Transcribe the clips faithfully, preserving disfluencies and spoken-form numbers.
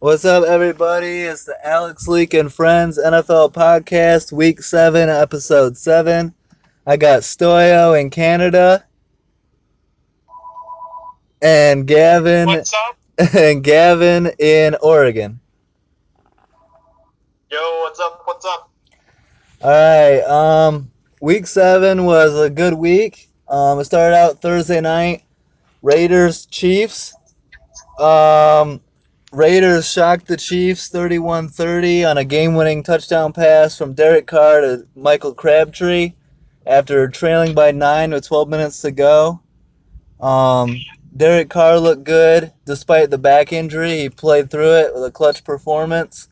What's up, everybody? It's the Alex Leake and Friends N F L Podcast, Week seven, Episode seven. I got Stoyo in Canada. And Gavin. What's up? And Gavin in Oregon. Yo, what's up? What's up? All right. Um, week seven was a good week. Um, it started out Thursday night. Raiders, Chiefs. Um... Raiders shocked the Chiefs thirty-one thirty on a game-winning touchdown pass from Derek Carr to Michael Crabtree after trailing by nine with twelve minutes to go. Um, Derek Carr looked good despite the back injury. He played through it with a clutch performance.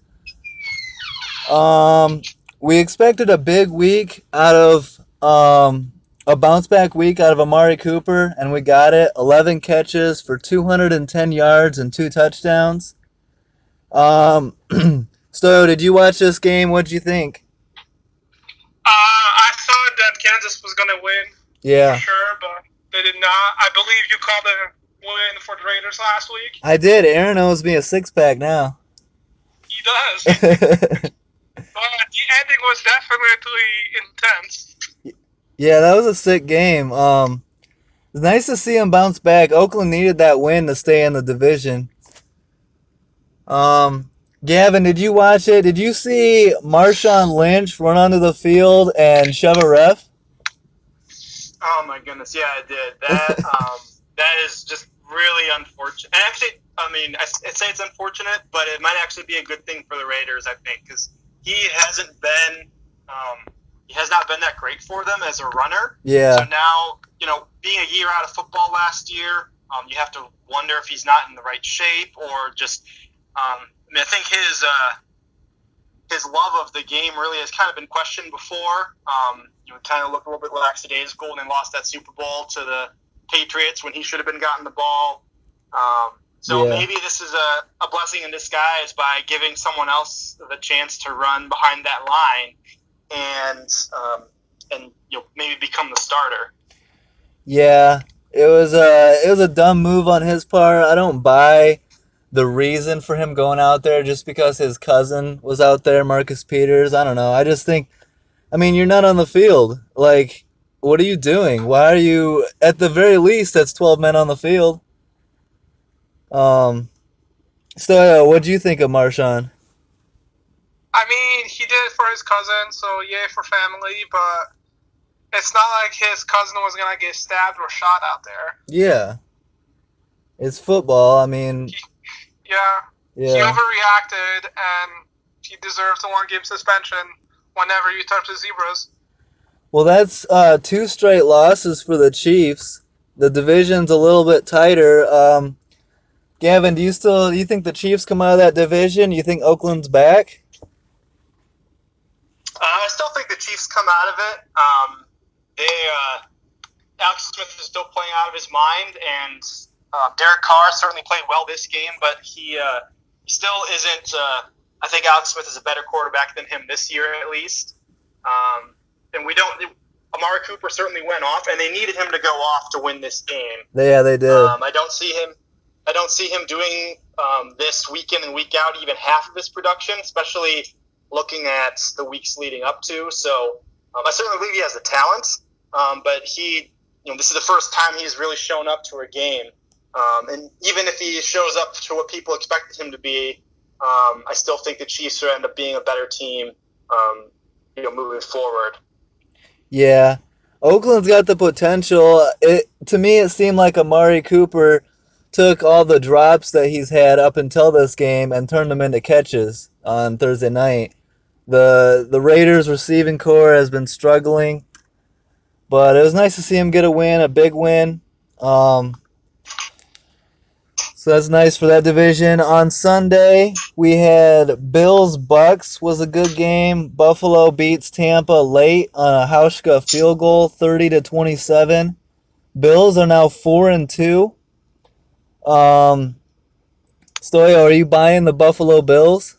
Um, we expected a big week out of um, a bounce-back week out of Amari Cooper, and we got it. eleven catches for two hundred ten yards and two touchdowns. Um, so, did you watch this game? What'd you think? Uh, I thought that Kansas was going to win. Yeah. For sure, but they did not. I believe you called a win for the Raiders last week. I did. Aaron owes me a six-pack now. He does. But the ending was definitely intense. Yeah, that was a sick game. Um, it's nice to see him bounce back. Oakland needed that win to stay in the division. Um, Gavin, did you watch it? Did you see Marshawn Lynch run onto the field and shove a ref? Oh, my goodness. Yeah, I did. That um, that is just really unfortunate. And actually, I mean, I, I say it's unfortunate, but it might actually be a good thing for the Raiders, I think, because he hasn't been um, – He has not been that great for them as a runner. Yeah. So now, you know, being a year out of football last year, um, you have to wonder if he's not in the right shape or just. Um, I mean, I think his uh, his love of the game really has kind of been questioned before. Um, you know, kind of looked a little bit lackadaisical and then lost that Super Bowl to the Patriots when he should have been gotten the ball. Um, so yeah. Maybe this is a, a blessing in disguise by giving someone else the chance to run behind that line. And um, and you'll maybe become the starter. Yeah, it was a it was a dumb move on his part. I don't buy the reason for him going out there just because his cousin was out there, Marcus Peters. I don't know. I just think, I mean, you're not on the field. Like, what are you doing? Why are you at the very least? That's twelve men on the field. Um, so what do you think of Marshawn? I mean, he did it for his cousin, so yay for family, but it's not like his cousin was going to get stabbed or shot out there. Yeah. It's football, I mean. He, yeah. yeah. He overreacted, and he deserves a one-game suspension whenever you touch the Zebras. Well, that's uh, two straight losses for the Chiefs. The division's a little bit tighter. Um, Gavin, do you still do you think the Chiefs come out of that division? You think Oakland's back? Uh, I still think the Chiefs come out of it. Um, they uh, Alex Smith is still playing out of his mind, and uh, Derek Carr certainly played well this game, but he uh, still isn't uh, – I think Alex Smith is a better quarterback than him this year at least. Um, and we don't – Amari Cooper certainly went off, and they needed him to go off to win this game. Yeah, they did. Um, I don't see him – I don't see him doing um, this week in and week out even half of his production, especially – looking at the weeks leading up to. So um, I certainly believe he has the talent, um, but he, you know, this is the first time he's really shown up to a game. Um, and even if he shows up to what people expected him to be, um, I still think the Chiefs will end up being a better team, um, you know, moving forward. Yeah. Oakland's got the potential. It, to me, it seemed like Amari Cooper took all the drops that he's had up until this game and turned them into catches on Thursday night. The the Raiders receiving core has been struggling, but it was nice to see him get a win, a big win. Um, so that's nice for that division. On Sunday, we had Bills-Bucks was a good game. Buffalo beats Tampa late on a Hauschka field goal, thirty to twenty-seven. Bills are now four and two. Um, Stoyo, are you buying the Buffalo Bills?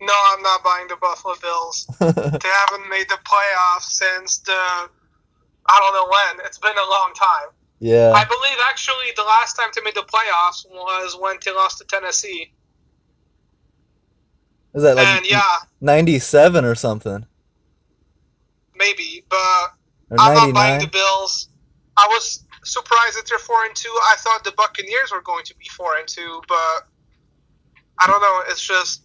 No, I'm not buying the Buffalo Bills. They haven't made the playoffs since the, I don't know when. It's been a long time. Yeah. I believe, actually, the last time they made the playoffs was when they lost to Tennessee. Is that like and, yeah, ninety-seven or something? Maybe, but or I'm ninety-nine. Not buying the Bills. I was surprised that they're four and two. I thought the Buccaneers were going to be four and two, but I don't know. It's just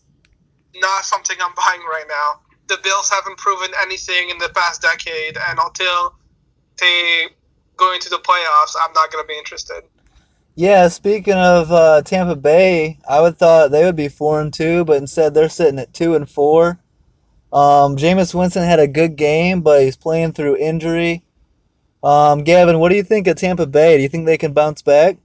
not something I'm buying right now. The Bills haven't proven anything in the past decade, and until they go into the playoffs, I'm not going to be interested. Yeah, speaking of uh, Tampa Bay, I would thought they would be four and two, but instead they're sitting at two and four. Um, Jameis Winston had a good game, but he's playing through injury. Um, Gavin, what do you think of Tampa Bay? Do you think they can bounce back?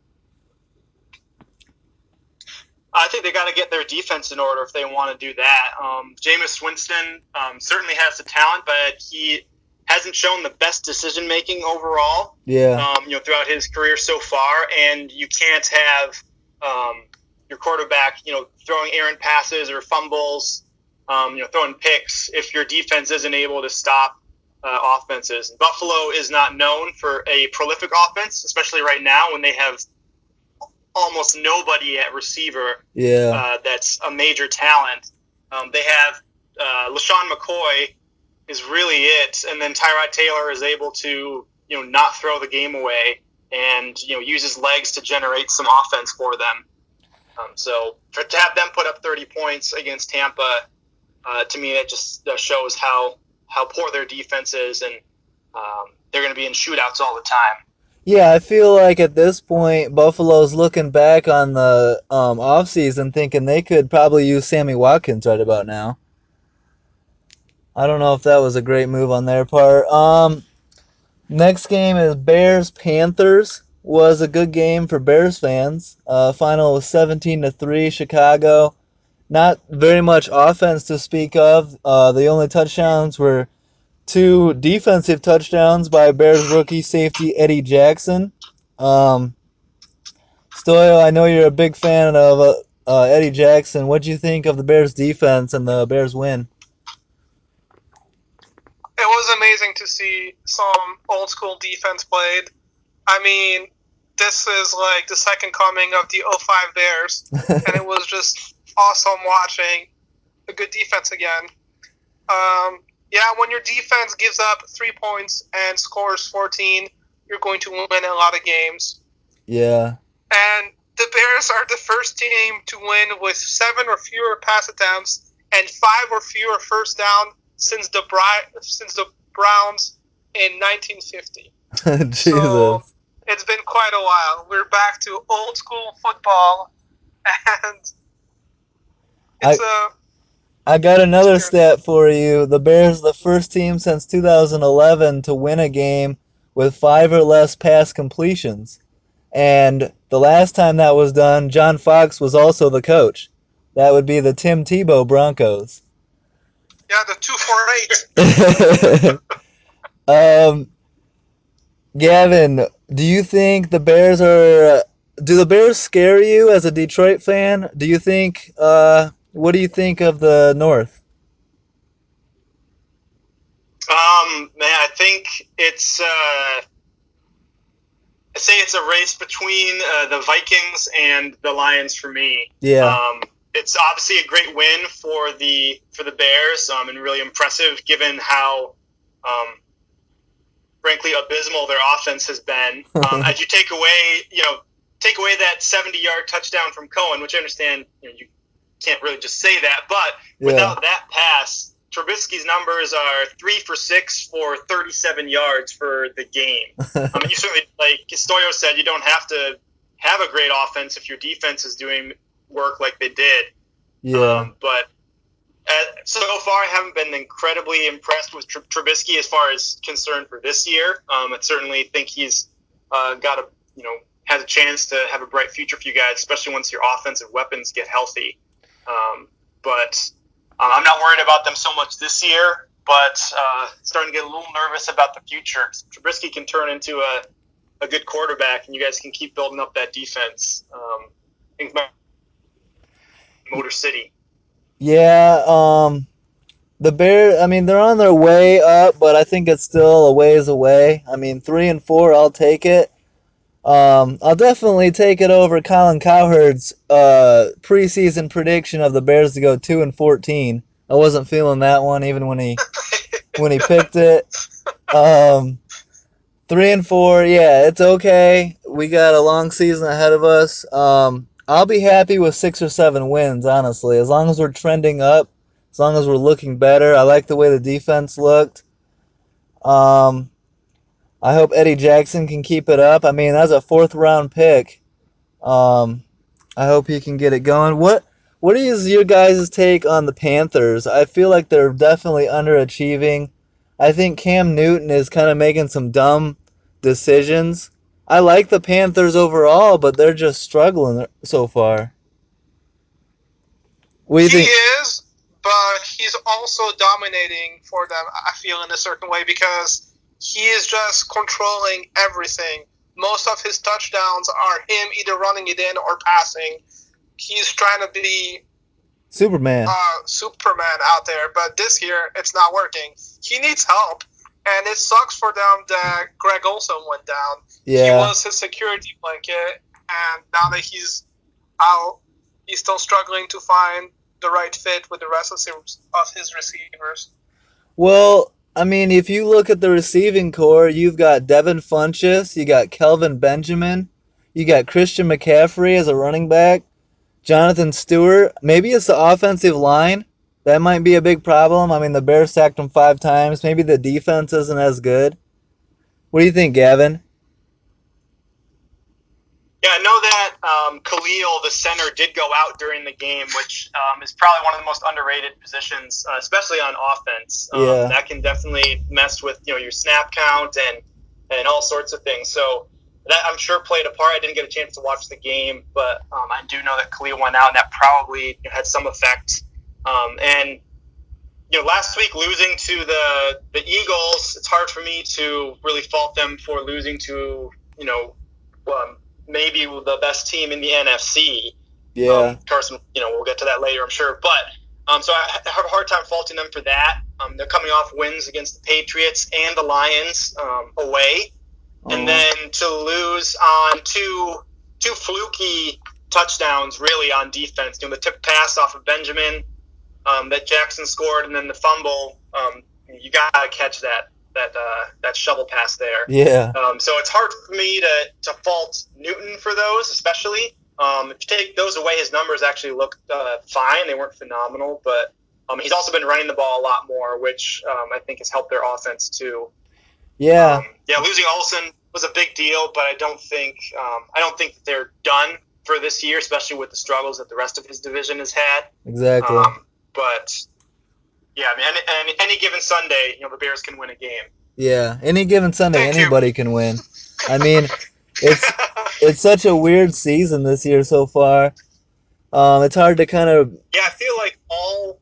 I think they got to get their defense in order if they want to do that. Um, Jameis Winston um, certainly has the talent, but he hasn't shown the best decision making overall. Yeah. Um, you know, throughout his career so far, and you can't have um, your quarterback, you know, throwing errant passes or fumbles, um, you know, throwing picks if your defense isn't able to stop uh, offenses. Buffalo is not known for a prolific offense, especially right now when they have almost nobody at receiver. Yeah, uh, that's a major talent. Um, they have uh, LaShawn McCoy is really it, and then Tyrod Taylor is able to, you know, not throw the game away and, you know, use his legs to generate some offense for them. Um, so to have them put up thirty points against Tampa, uh, to me, that just uh, shows how how poor their defense is, and um, they're going to be in shootouts all the time. Yeah, I feel like at this point, Buffalo's looking back on the um, offseason thinking they could probably use Sammy Watkins right about now. I don't know if that was a great move on their part. Um, next game is Bears-Panthers. Was a good game for Bears fans. Uh, final was seventeen to three, Chicago. Not very much offense to speak of. Uh, the only touchdowns were two defensive touchdowns by Bears rookie safety Eddie Jackson. Um, Stoyo, I know you're a big fan of uh, uh, Eddie Jackson. What do you think of the Bears defense and the Bears win? It was amazing to see some old school defense played. I mean, this is like the second coming of the oh five Bears, and it was just awesome watching a good defense again. Um, Yeah, when your defense gives up three points and scores fourteen, you're going to win a lot of games. Yeah. And the Bears are the first team to win with seven or fewer pass attempts and five or fewer first down since the Bri- since the Browns in nineteen fifty. Jesus. So it's been quite a while. We're back to old school football, and it's I- a... I got another stat for you. The Bears, the first team since two thousand eleven to win a game with five or less pass completions. And the last time that was done, John Fox was also the coach. That would be the Tim Tebow Broncos. Yeah, the two forty-eight. um, Gavin, do you think the Bears are... Do the Bears scare you as a Detroit fan? Do you think... Uh, What do you think of the North? Um, man, I think it's, uh, I say it's a race between uh, the Vikings and the Lions for me. Yeah. Um, it's obviously a great win for the for the Bears, um, and really impressive given how, um, frankly, abysmal their offense has been. Um, as you take away, you know, take away that seventy-yard touchdown from Cohen, which I understand, you know, you can't really just say that, but without yeah. that pass, Trubisky's numbers are three for six for thirty-seven yards for the game. I mean, you certainly, like Stoyo said, you don't have to have a great offense if your defense is doing work like they did. Yeah. Um, but at, so far, I haven't been incredibly impressed with Tr- Trubisky as far as concerned for this year. Um, I certainly think he's uh, got a you know has a chance to have a bright future for you guys, especially once your offensive weapons get healthy. Um, but um, I'm not worried about them so much this year, but uh, starting to get a little nervous about the future. Trubisky can turn into a, a good quarterback, and you guys can keep building up that defense. Um, think about Motor City. Yeah, um, the Bears, I mean, they're on their way up, but I think it's still a ways away. I mean, three and four, I'll take it. Um, I'll definitely take it over Colin Cowherd's uh, preseason prediction of the Bears to go two and fourteen. I wasn't feeling that one even when he when he picked it. Um, three and four, yeah, it's okay. We got a long season ahead of us. Um, I'll be happy with six or seven wins, honestly, as long as we're trending up, as long as we're looking better. I like the way the defense looked. Um, I hope Eddie Jackson can keep it up. I mean, that's a fourth-round pick. Um, I hope he can get it going. What What is your guys' take on the Panthers? I feel like they're definitely underachieving. I think Cam Newton is kind of making some dumb decisions. I like the Panthers overall, but they're just struggling so far. What do you think? He is, but he's also dominating for them, I feel, in a certain way, because he is just controlling everything. Most of his touchdowns are him either running it in or passing. He's trying to be Superman uh, Superman out there, but this year it's not working. He needs help, and it sucks for them that Greg Olsen went down. Yeah. He was his security blanket, and now that he's out, he's still struggling to find the right fit with the rest of his receivers. Well, I mean, if you look at the receiving core, you've got Devin Funchess, you got Kelvin Benjamin, you got Christian McCaffrey as a running back, Jonathan Stewart. Maybe it's the offensive line. That might be a big problem. I mean, the Bears sacked him five times. Maybe the defense isn't as good. What do you think, Gavin? Yeah, I know that um, Khalil, the center, did go out during the game, which um, is probably one of the most underrated positions, uh, especially on offense. Um, yeah. That can definitely mess with, you know, your snap count and, and all sorts of things. So that, I'm sure, played a part. I didn't get a chance to watch the game, but um, I do know that Khalil went out, and that probably had some effect. Um, and, you know, last week losing to the, the Eagles, it's hard for me to really fault them for losing to, you know, um, maybe the best team in the N F C. Yeah. Um, Carson, you know, we'll get to that later, I'm sure. But um, so I have a hard time faulting them for that. Um, they're coming off wins against the Patriots and the Lions um, away. Oh. And then to lose on two two fluky touchdowns, really, on defense. You know, the tip pass off of Benjamin um, that Jackson scored, and then the fumble. Um, you got to catch that. that uh, that shovel pass there. Yeah. Um, so it's hard for me to, to fault Newton for those, especially. Um, if you take those away, his numbers actually looked uh, fine. They weren't phenomenal, but um, he's also been running the ball a lot more, which um, I think has helped their offense too. Yeah. Um, yeah, losing Olsen was a big deal, but I don't think um, I don't think that they're done for this year, especially with the struggles that the rest of his division has had. Exactly. Um, but... Yeah, I mean, any, any, any given Sunday, you know, the Bears can win a game. Yeah, any given Sunday, Thank anybody you. can win. I mean, it's it's such a weird season this year so far. Um, it's hard to kind of. Yeah, I feel like all.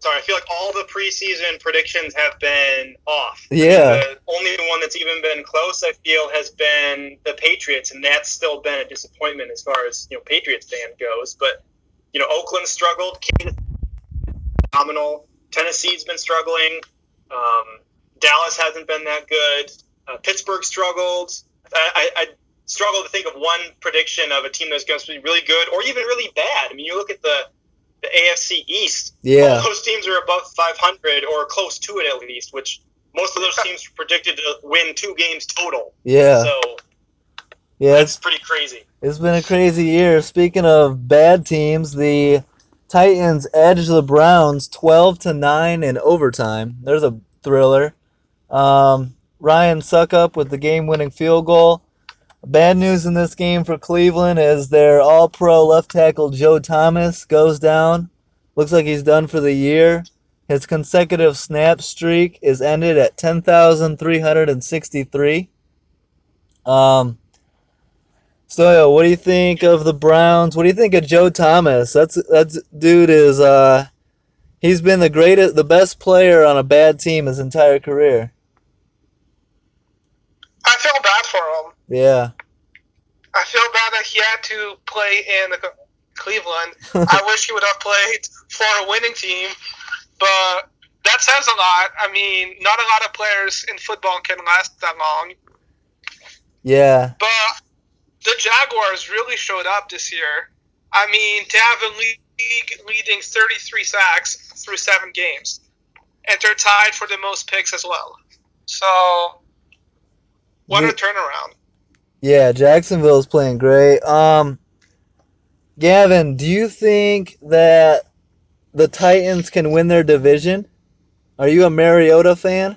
Sorry, I feel like all the preseason predictions have been off. Yeah. The only one that's even been close, I feel, has been the Patriots, and that's still been a disappointment as far as, you know, Patriots fan goes. But, you know, Oakland struggled. Kansas phenomenal. Tennessee's been struggling. Um, Dallas hasn't been that good. Uh, Pittsburgh struggled. I, I, I struggle to think of one prediction of a team that's going to be really good or even really bad. I mean, you look at the, the A F C East. Yeah. All those teams are above five hundred or close to it at least, which most of those teams were predicted to win two games total. Yeah. So yeah, that's it's, pretty crazy. It's been a crazy year. Speaking of bad teams, the Titans edged the Browns twelve to nine in overtime. There's a thriller. Um, Ryan Suckup with the game-winning field goal. Bad news in this game for Cleveland is their all-pro left tackle Joe Thomas goes down. Looks like he's done for the year. His consecutive snap streak is ended at ten thousand three hundred sixty-three. Um... Stoyo, what do you think of the Browns? What do you think of Joe Thomas? That's that's dude is uh, he's been the greatest, the best player on a bad team his entire career. I feel bad for him. Yeah. I feel bad that he had to play in Cleveland. I wish he would have played for a winning team, but that says a lot. I mean, not a lot of players in football can last that long. Yeah. But the Jaguars really showed up this year. I mean, Gavin league leading thirty-three sacks through seven games, and they're tied for the most picks as well. So, what yeah. a turnaround! Yeah, Jacksonville's playing great. Um, Gavin, do you think that the Titans can win their division? Are you a Mariota fan?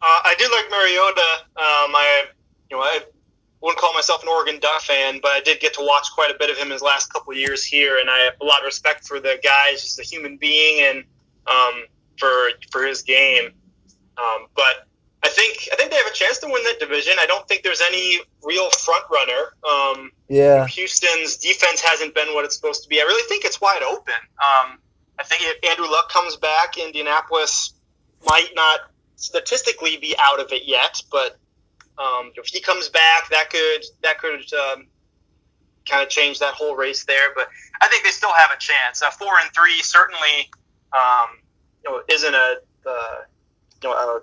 Uh, I do like Mariota. Um, I, you know, I wouldn't call myself an Oregon Duck fan, but I did get to watch quite a bit of him his last couple of years here, and I have a lot of respect for the guy, just a human being, and um, for for his game. Um, but I think I think they have a chance to win that division. I don't think there's any real front runner. Um, yeah, Houston's defense hasn't been what it's supposed to be. I really think it's wide open. Um, I think if Andrew Luck comes back, Indianapolis might not statistically be out of it yet, but um, if he comes back, that could that could um, kind of change that whole race there. But I think they still have a chance. Uh, four and three certainly um, you know, isn't a uh, you know, a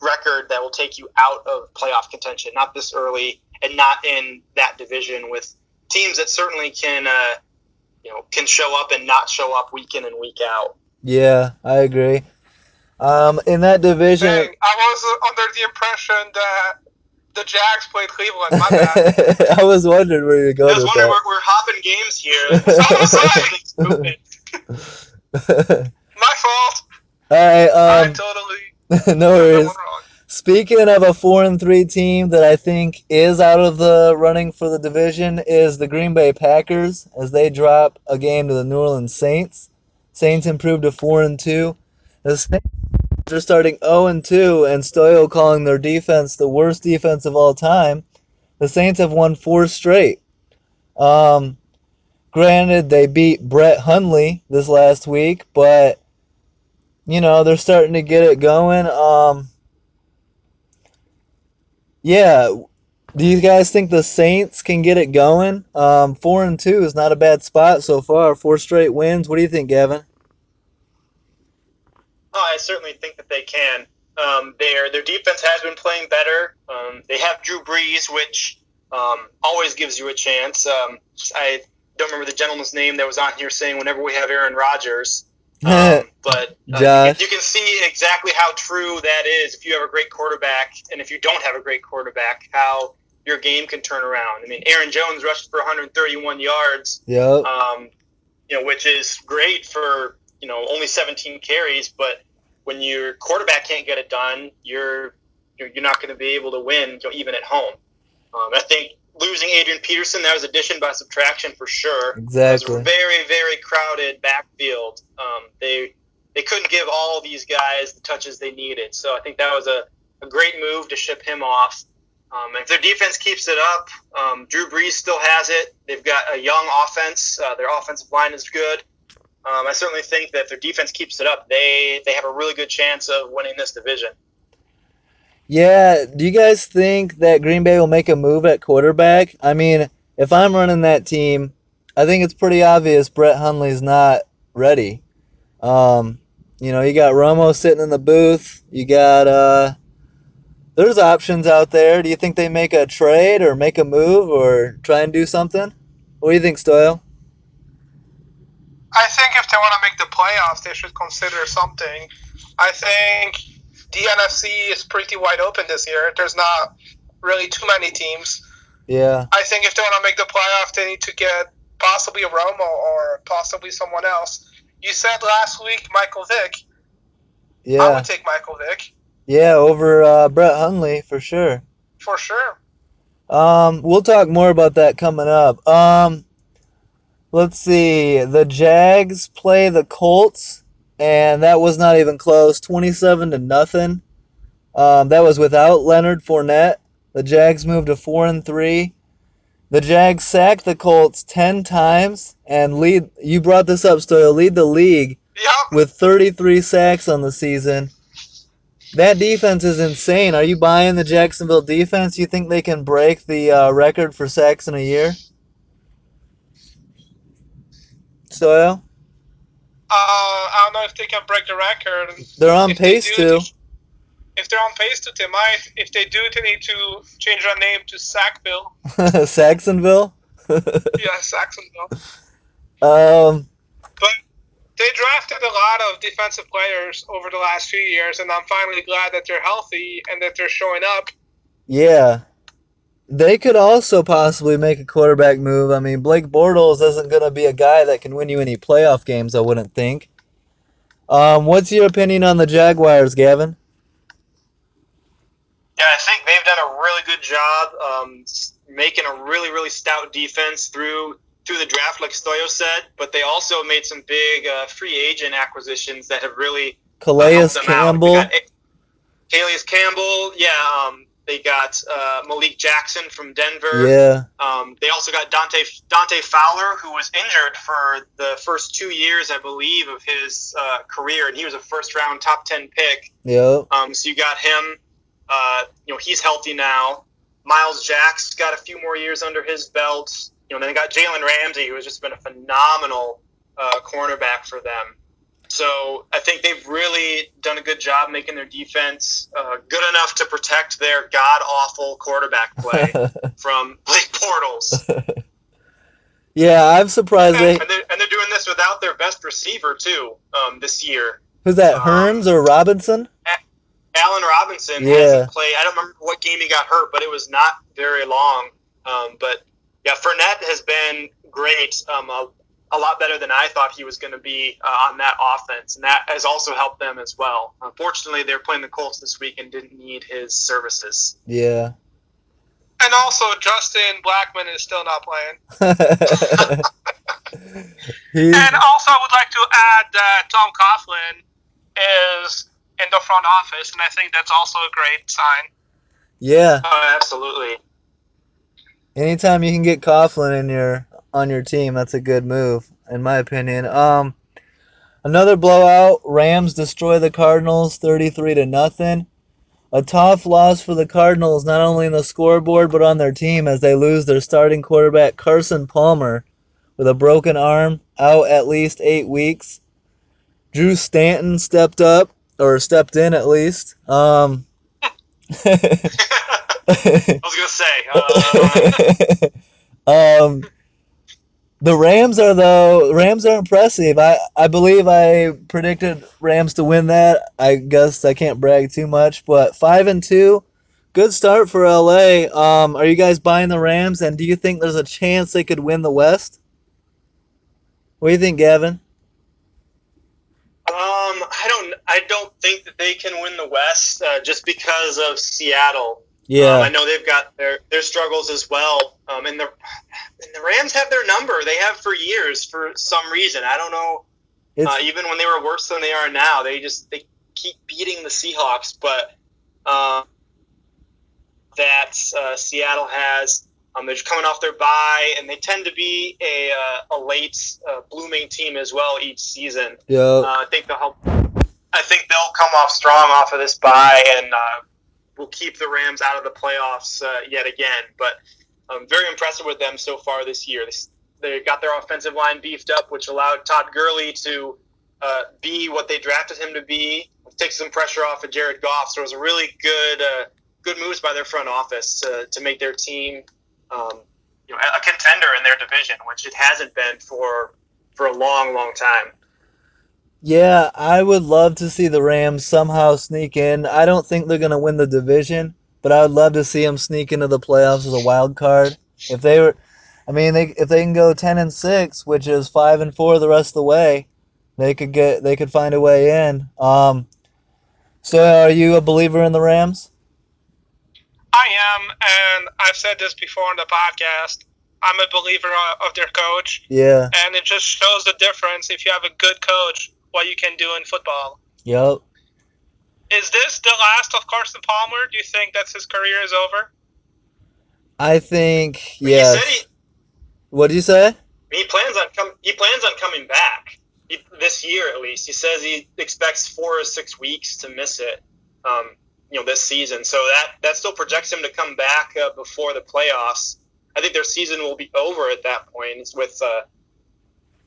record that will take you out of playoff contention. Not this early, and not in that division with teams that certainly can uh, you know can show up and not show up week in and week out. Yeah, I agree. Um, in that division, Dang, I was under the impression that the Jags played Cleveland. My bad. I was wondering where you were going. I was with wondering that. We're, we're hopping games here. Stupid. My fault. All right. Um, I totally. No worries. Speaking of a four and three team that I think is out of the running for the division is the Green Bay Packers, as they drop a game to the New Orleans Saints. Saints improved to four and two. The Saints are starting oh and two, and Stoyo calling their defense the worst defense of all time. The Saints have won four straight. Um, granted, they beat Brett Hundley this last week, but, you know, they're starting to get it going. Um, yeah, do you guys think the Saints can get it going? Um, four and two is not a bad spot so far. Four straight wins. What do you think, Gavin? Oh, I certainly think that they can. Um, their their defense has been playing better. Um, they have Drew Brees, which um, always gives you a chance. Um, I don't remember the gentleman's name that was on here saying whenever we have Aaron Rodgers. Um, but uh, you can see exactly how true that is if you have a great quarterback, and if you don't have a great quarterback, how your game can turn around. I mean, Aaron Jones rushed for one hundred thirty-one yards, yep. um, you know, which is great for you know only seventeen carries, but when your quarterback can't get it done, you're you're not going to be able to win even at home. Um, I think losing Adrian Peterson, that was addition by subtraction for sure. Exactly. It was a very, very crowded backfield. Um, they they couldn't give all these guys the touches they needed. So I think that was a, a great move to ship him off. Um, and if their defense keeps it up, um, Drew Brees still has it. They've got a young offense. Uh, their offensive line is good. Um, I certainly think that if their defense keeps it up, they, they have a really good chance of winning this division. Yeah, do you guys think that Green Bay will make a move at quarterback? I mean, if I'm running that team, I think it's pretty obvious Brett Hundley's not ready. Um, you know, you got Romo sitting in the booth. You got uh, – there's options out there. Do you think they make a trade or make a move or try and do something? What do you think, Stoyo? I think if they want to make the playoffs, they should consider something. I think the N F C is pretty wide open this year. There's not really too many teams. Yeah. I think if they want to make the playoffs, they need to get possibly a Romo or possibly someone else. You said last week Michael Vick. Yeah. I would take Michael Vick. Yeah, over uh, Brett Hundley for sure. For sure. Um, we'll talk more about that coming up. Um. Let's see. The Jags play the Colts, and that was not even close. Twenty-seven to nothing. Um, that was without Leonard Fournette. The Jags moved to four and three. The Jags sacked the Colts ten times and lead. You brought this up, Stoyo. Lead the league yep. with thirty-three sacks on the season. That defense is insane. Are you buying the Jacksonville defense? You think they can break the uh, record for sacks in a year? Stoyo? Uh, I don't know if they can break the record. They're on if pace they do, to. if they're on pace to, they might. If they do, they need to change their name to Sackville. Saxonville? Yeah, Saxonville. Um, but they drafted a lot of defensive players over the last few years, and I'm finally glad that they're healthy and that they're showing up. Yeah. They could also possibly make a quarterback move. I mean, Blake Bortles isn't going to be a guy that can win you any playoff games, I wouldn't think. Um, what's your opinion on the Jaguars, Gavin? Yeah, I think they've done a really good job um, making a really, really stout defense through through the draft, like Stoyo said. But they also made some big uh, free agent acquisitions that have really Calais uh, Campbell. Calais Campbell, yeah. Um, they got uh, Malik Jackson from Denver. Yeah. Um, they also got Dante Dante Fowler, who was injured for the first two years, I believe, of his uh, career, and he was a first-round top ten pick. Yeah. Um, so you got him. Uh, you know, he's healthy now. Miles Jack's got a few more years under his belt. You know, then they got Jalen Ramsey, who has just been a phenomenal uh, cornerback for them. So I think they've really done a good job making their defense uh, good enough to protect their god-awful quarterback play from Blake Bortles. Yeah, I'm surprised. And, they... and, they're, and they're doing this without their best receiver, too, um, this year. Who's that, Herms um, or Robinson? At, Allen Robinson yeah. hasn't played. I don't remember what game he got hurt, but it was not very long. Um, but, yeah, Fournette has been great, um, a, a lot better than I thought he was going to be uh, on that offense, and that has also helped them as well. Unfortunately, they're playing the Colts this week and didn't need his services. Yeah. And also, Justin Blackmon is still not playing. And also, I would like to add that Tom Coughlin is – in the front office, and I think that's also a great sign. Yeah. Oh, absolutely. Anytime you can get Coughlin in your on your team, that's a good move, in my opinion. Um, another blowout. Rams destroy the Cardinals, thirty-three to nothing. A tough loss for the Cardinals, not only in the scoreboard but on their team, as they lose their starting quarterback Carson Palmer with a broken arm, out at least eight weeks. Drew Stanton stepped up. Or stepped in, at least. Um, I was going to say. Uh, um, the Rams are, though, Rams are impressive. I, I believe I predicted Rams to win that. I guess I can't brag too much. But five and two, good start for L A. Um, are you guys buying the Rams, and do you think there's a chance they could win the West? What do you think, Gavin? Um, I don't. I don't think that they can win the West uh, just because of Seattle. Yeah, um, I know they've got their, their struggles as well. Um, and the and the Rams have their number. They have for years for some reason. I don't know. Uh, even when they were worse than they are now, they just they keep beating the Seahawks. But uh, that uh, Seattle has. Um, they're just coming off their bye, and they tend to be a uh, a late uh, blooming team as well each season. Yeah, uh, I think they'll help. I think they'll come off strong off of this bye, and uh, will keep the Rams out of the playoffs uh, yet again. But I'm very impressed with them so far this year. They, they got their offensive line beefed up, which allowed Todd Gurley to uh, be what they drafted him to be. Take some pressure off of Jared Goff. So it was a really good uh, good moves by their front office to to make their team. Um, you know, a contender in their division, which it hasn't been for for a long, long time. Yeah, I would love to see the Rams somehow sneak in. I don't think they're going to win the division, but I would love to see them sneak into the playoffs as a wild card. If they were, I mean, they if they can go ten and six, which is five and four the rest of the way, they could get they could find a way in. Um, so, are you a believer in the Rams? I am, and I've said this before on the podcast, I'm a believer of their coach. Yeah. And it just shows the difference if you have a good coach, what you can do in football. Yep. Is this the last of Carson Palmer? Do you think that his career is over? I think, yeah. He said he, what did you say? He plans on, com- he plans on coming back, he, this year at least. He says he expects four or six weeks to miss it. Um You know, this season, so that that still projects him to come back uh, before the playoffs. I think their season will be over at that point. It's with uh,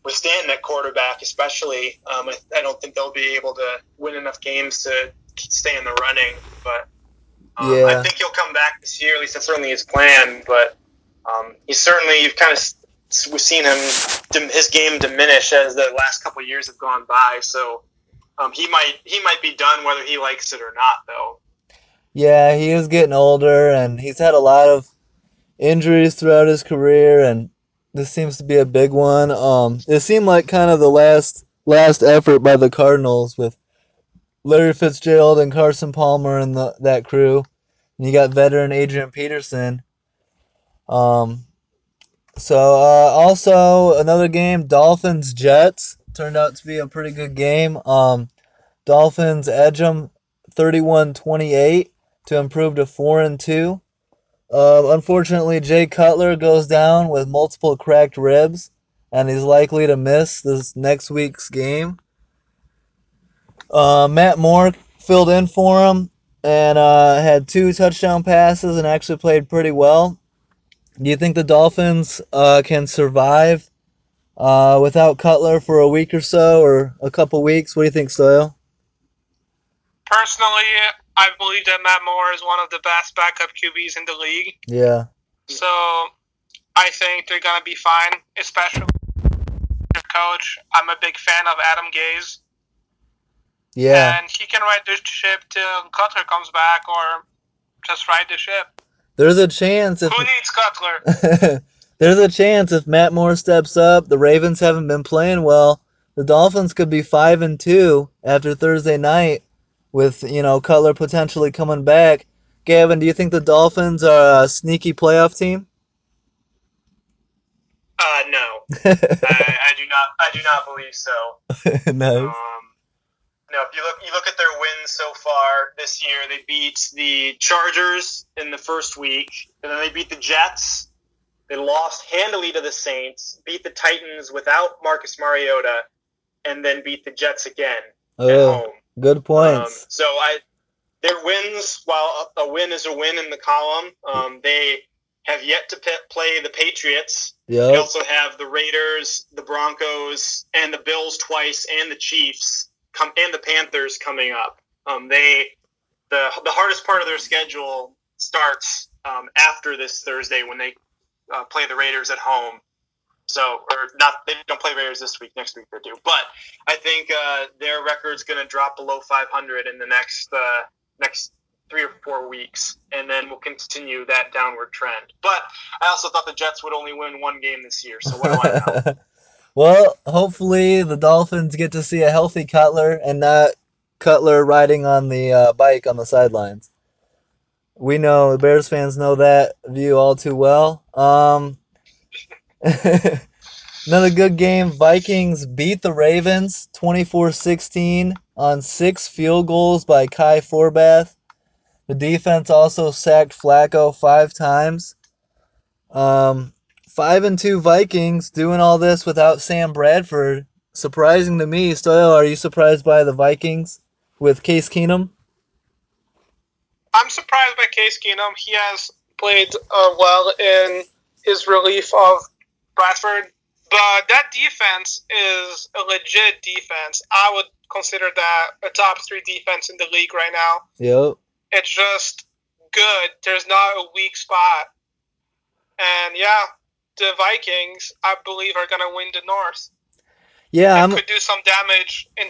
with Stanton at quarterback, especially. Um, I, I don't think they'll be able to win enough games to stay in the running. But um, yeah. I think he'll come back this year. At least that's certainly his plan. But um, he's certainly you've kind of we've seen him his game diminish as the last couple of years have gone by. So um, he might he might be done whether he likes it or not, though. Yeah, he is getting older, and he's had a lot of injuries throughout his career, and this seems to be a big one. Um, it seemed like kind of the last last effort by the Cardinals with Larry Fitzgerald and Carson Palmer and the, that crew. And you got veteran Adrian Peterson. Um, so uh, also another game, Dolphins Jets, turned out to be a pretty good game. Um, Dolphins edge them thirty-one twenty-eight to improve to four and two. Uh, unfortunately, Jay Cutler goes down with multiple cracked ribs, and he's likely to miss this next week's game. Uh, Matt Moore filled in for him and uh, had two touchdown passes and actually played pretty well. Do you think the Dolphins uh, can survive uh, without Cutler for a week or so, or a couple weeks? What do you think, Stoyo? Personally, I believe that Matt Moore is one of the best backup Q Bs in the league. Yeah. So I think they're going to be fine, especially their coach. I'm a big fan of Adam Gase. Yeah. And he can ride this ship till Cutler comes back, or just ride the ship. There's a chance. If Who needs Cutler? There's a chance if Matt Moore steps up, the Ravens haven't been playing well. The Dolphins could be five and two after Thursday night, with, you know, Cutler potentially coming back. Gavin, do you think the Dolphins are a sneaky playoff team? Uh, no. I, I do not. I do not believe so. No. Um, no. If you look, you look at their wins so far this year. They beat the Chargers in the first week, and then they beat the Jets. They lost handily to the Saints. Beat the Titans without Marcus Mariota, and then beat the Jets again oh. at home. Good points. Um, so I, their wins, while a win is a win in the column, um, they have yet to pe- play the Patriots. Yep. They also have the Raiders, the Broncos, and the Bills twice, and the Chiefs come and the Panthers coming up. Um, they the the hardest part of their schedule starts um, after this Thursday when they uh, play the Raiders at home. So, or not, they don't play Raiders this week. Next week they do. But I think uh, their record's going to drop below five hundred in the next uh, next three or four weeks, and then we'll continue that downward trend. But I also thought the Jets would only win one game this year, so what do I know? Well, hopefully the Dolphins get to see a healthy Cutler and not Cutler riding on the uh, bike on the sidelines. We know, Bears fans know that view all too well. Um... Another good game. Vikings beat the Ravens twenty-four sixteen on six field goals by Kai Forbath. The defense also sacked Flacco five times. Um, five and two Vikings doing all this without Sam Bradford. Surprising to me. Stoyo, are you surprised by the Vikings with Case Keenum? I'm surprised by Case Keenum. He has played uh, well in his relief of Bradford, but that defense is a legit defense. I would consider that a top three defense in the league right now. Yep. It's just good. There's not a weak spot. And yeah, the Vikings, I believe, are going to win the North. Yeah, and I'm, could do some damage in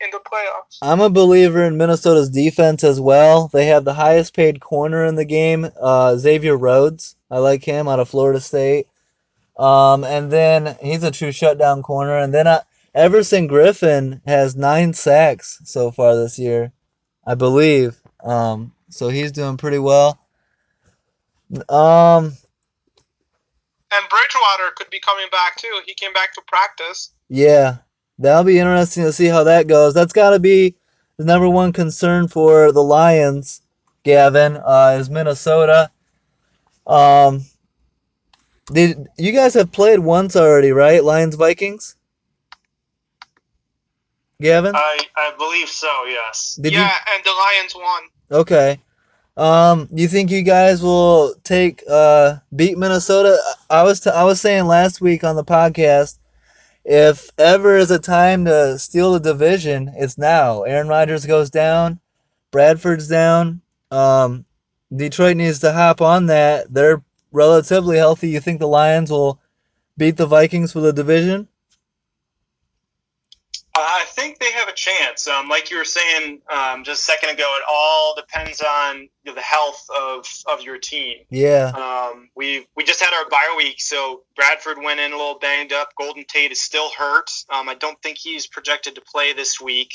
in the playoffs. I'm a believer in Minnesota's defense as well. They have the highest paid corner in the game, uh, Xavier Rhodes. I like him out of Florida State. Um, and then he's a true shutdown corner. And then I, Everson Griffin has nine sacks so far this year, I believe. Um, so he's doing pretty well. Um, and Bridgewater could be coming back too. He came back to practice. Yeah, that'll be interesting to see how that goes. That's got to be the number one concern for the Lions, Gavin, uh, is Minnesota. Um. Did you guys have played once already, right? Lions Vikings? Gavin? I, I believe so, yes. Did yeah, you... and the Lions won. Okay. Um, do you think you guys will take uh beat Minnesota? I was t- I was saying last week on the podcast, if ever is a time to steal the division, it's now. Aaron Rodgers goes down. Bradford's down. Um, Detroit needs to hop on that. They're relatively healthy. You think the Lions will beat the Vikings for the division? I think they have a chance. Um, like you were saying um, just a second ago, it all depends on you know, the health of, of your team. Yeah. Um, we we just had our bye week, so Bradford went in a little banged up. Golden Tate is still hurt. Um, I don't think he's projected to play this week.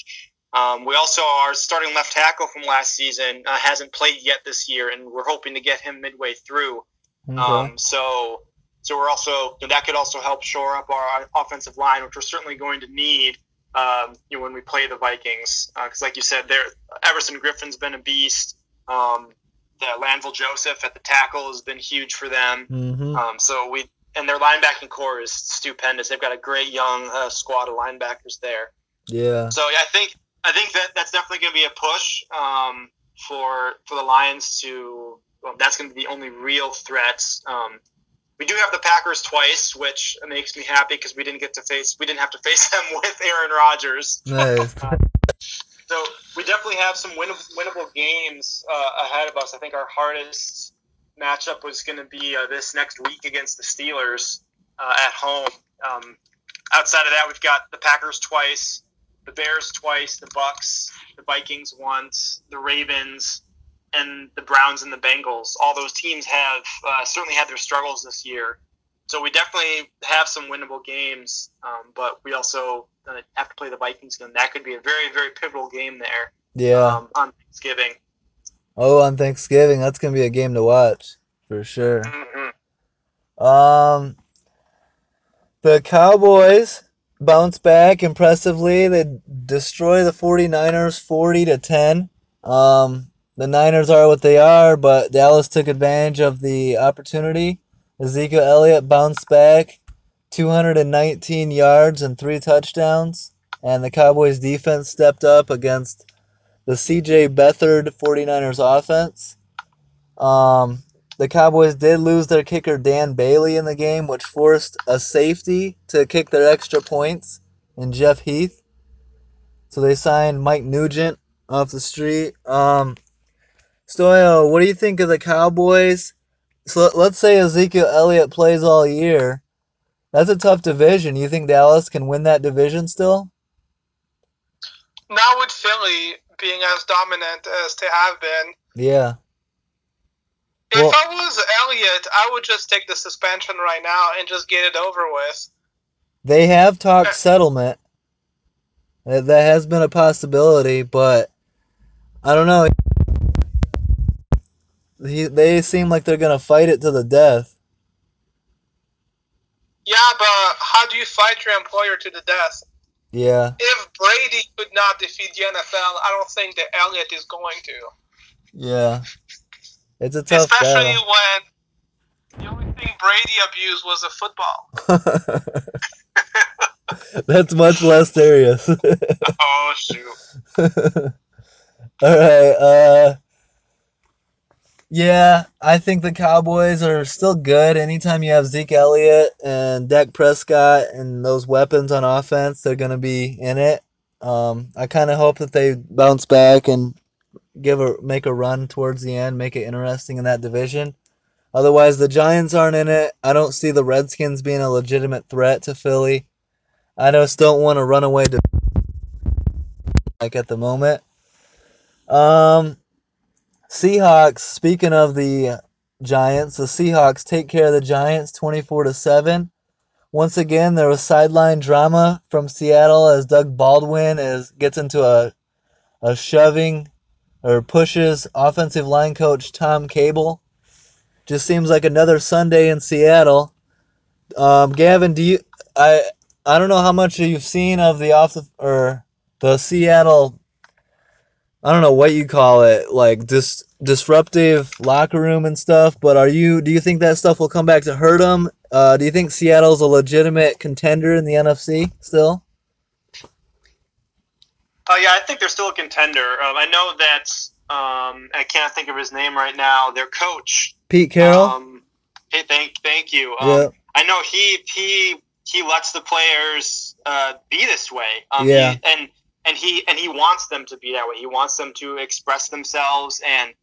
Um, we also our starting left tackle from last season uh, hasn't played yet this year, and we're hoping to get him midway through. Okay. Um, so so we're also you know, that could also help shore up our offensive line, which we're certainly going to need. Um, you know, when we play the Vikings, because uh, like you said, there Everson Griffin's been a beast. Um, the Landville Joseph at the tackle has been huge for them. Mm-hmm. Um, so we and their linebacking core is stupendous. They've got a great young uh, squad of linebackers there. Yeah. So yeah, I think I think that that's definitely going to be a push um, for for the Lions to. Well, that's going to be the only real threats. Um, We do have the Packers twice, which makes me happy because we didn't get to face we didn't have to face them with Aaron Rodgers. Nice. uh, so we definitely have some winnable, winnable games uh, ahead of us. I think our hardest matchup was going to be uh, this next week against the Steelers uh, at home. Um, outside of that, we've got the Packers twice, the Bears twice, the Bucks, the Vikings once, the Ravens. And the Browns and the Bengals. All those teams have uh, certainly had their struggles this year. So we definitely have some winnable games, um, but we also uh, have to play the Vikings again. That could be a very, very pivotal game there. Yeah. Um, on Thanksgiving. Oh, on Thanksgiving. That's going to be a game to watch for sure. Mm-hmm. Um, the Cowboys bounce back impressively. They destroy the 49ers forty to ten. Um, The Niners are what they are, but Dallas took advantage of the opportunity. Ezekiel Elliott bounced back, two hundred nineteen yards and three touchdowns, and the Cowboys defense stepped up against the C J Beathard 49ers offense. Um, the Cowboys did lose their kicker Dan Bailey in the game, which forced a safety to kick their extra points in Jeff Heath. So they signed Mike Nugent off the street. Um... Stoyo, what do you think of the Cowboys? So let's say Ezekiel Elliott plays all year. That's a tough division. You think Dallas can win that division still? Not with Philly being as dominant as they have been. Yeah. If well, I was Elliott, I would just take the suspension right now and just get it over with. They have talked settlement. That has been a possibility, but I don't know. He, they seem like they're going to fight it to the death. Yeah, but how do you fight your employer to the death? Yeah. If Brady could not defeat the N F L, I don't think that Elliott is going to. Yeah. It's a tough Especially battle. When the only thing Brady abused was a football. That's much less serious. Oh, shoot. All right, uh... yeah, I think the Cowboys are still good. Anytime you have Zeke Elliott and Dak Prescott and those weapons on offense, they're going to be in it. Um, I kind of hope that they bounce back and give a make a run towards the end, make it interesting in that division. Otherwise, the Giants aren't in it. I don't see the Redskins being a legitimate threat to Philly. I just don't want to run away to like at the moment. Um... Seahawks, speaking of the Giants, the Seahawks take care of the Giants twenty-four to seven. Once again, there was sideline drama from Seattle as Doug Baldwin is gets into a a shoving or pushes offensive line coach Tom Cable. Just seems like another Sunday in Seattle. Um, Gavin, do you I I don't know how much you've seen of the off the, or the Seattle I don't know what you call it, like dis- disruptive locker room and stuff, but are you? do you think that stuff will come back to hurt them? Uh, do you think Seattle's a legitimate contender in the N F C still? Oh, uh, yeah, I think they're still a contender. Um, I know that, um, I can't think of his name right now, their coach. Pete Carroll? Um, hey, thank thank you. Um, yeah. I know he he he lets the players uh, be this way. Um, yeah. He, and and he and he wants them to be that way. He wants them to express themselves, and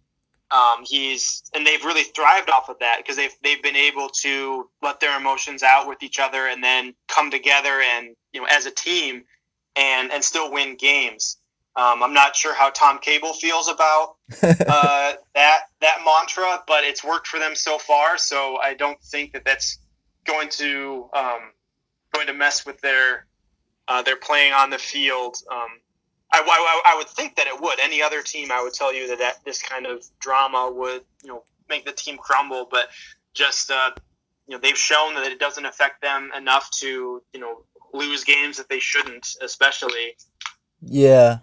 um, he's and they've really thrived off of that because they've they've been able to let their emotions out with each other and then come together and you know as a team and and still win games. Um, I'm not sure how Tom Cable feels about uh, that that mantra, but it's worked for them so far. So I don't think that that's going to um, going to mess with their uh, their playing on the field. Um, I, I, I would think that it would. Any other team, I would tell you that, that this kind of drama would you know make the team crumble. But just uh, you know they've shown that it doesn't affect them enough to you know lose games that they shouldn't, especially. Yeah.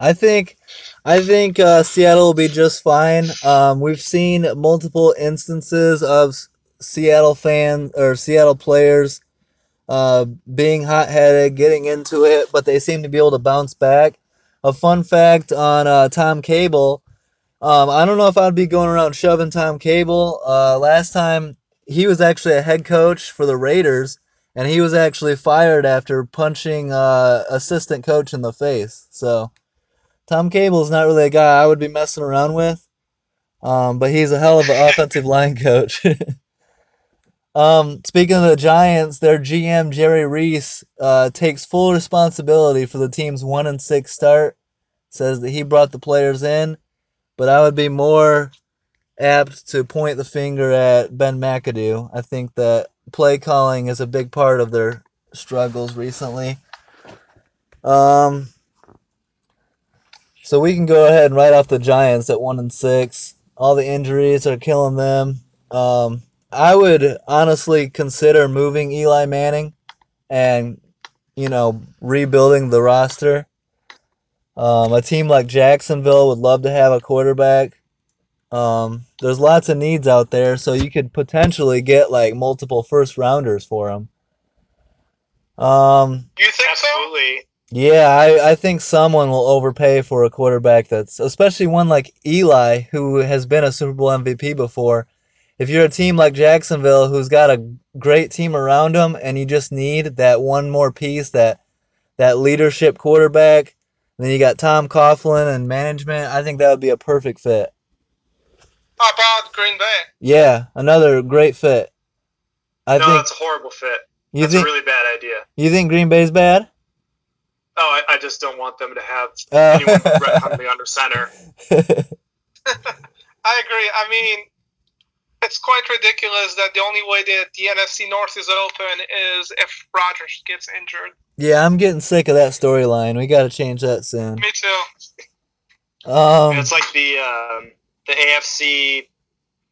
I think, I think uh, Seattle will be just fine. Um, we've seen multiple instances of Seattle fans or Seattle players uh, being hot-headed, getting into it, but they seem to be able to bounce back. A fun fact on uh, Tom Cable: um, I don't know if I'd be going around shoving Tom Cable. Uh, last time he was actually a head coach for the Raiders. And he was actually fired after punching uh, assistant coach in the face. So Tom Cable's not really a guy I would be messing around with, um, but he's a hell of an offensive line coach. um, speaking of the Giants, their G M, Jerry Reese, uh, takes full responsibility for the team's one and six start. Says that he brought the players in, but I would be more apt to point the finger at Ben McAdoo. I think that play calling is a big part of their struggles recently. Um, so we can go ahead and write off the Giants at one and six. All the injuries are killing them. Um, I would honestly consider moving Eli Manning and, you know, rebuilding the roster. Um, a team like Jacksonville would love to have a quarterback. Um, there's lots of needs out there, so you could potentially get like multiple first rounders for him. Um, you think absolutely. So? Yeah, I, I think someone will overpay for a quarterback that's, especially one like Eli, who has been a Super Bowl M V P before. If you're a team like Jacksonville, who's got a great team around him, and you just need that one more piece, that that leadership quarterback, and then you got Tom Coughlin and management, I think that would be a perfect fit. How about Green Bay? Yeah, another great fit. I no, think, that's a horrible fit. You that's think, a really bad idea. You think Green Bay's bad? Oh, I, I just don't want them to have uh. anyone with Brett Hundley under center. I agree. I mean, it's quite ridiculous that the only way that the N F C North is open is if Rodgers gets injured. Yeah, I'm getting sick of that storyline. We got to change that soon. Me too. Um, it's like the... Um, The A F C,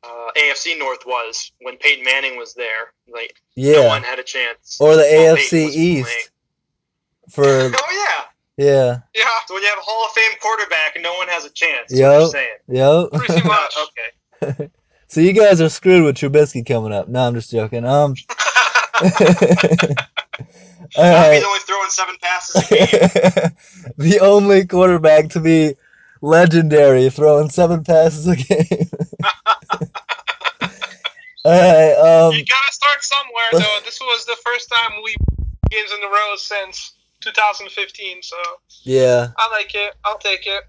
uh, A F C North was when Peyton Manning was there. Like yeah. No one had a chance. Or the well, A F C East. For oh yeah, yeah, yeah. So when you have a Hall of Fame quarterback, no one has a chance. Yep, yep. Pretty much. Okay. So you guys are screwed with Trubisky coming up. No, I'm just joking. Um. All right. He's only throwing seven passes a game. The only quarterback to be legendary, throwing seven passes a game. All right, um, you gotta start somewhere, though. This was the first time we games in a row since two thousand fifteen, so yeah, I like it. I'll take it.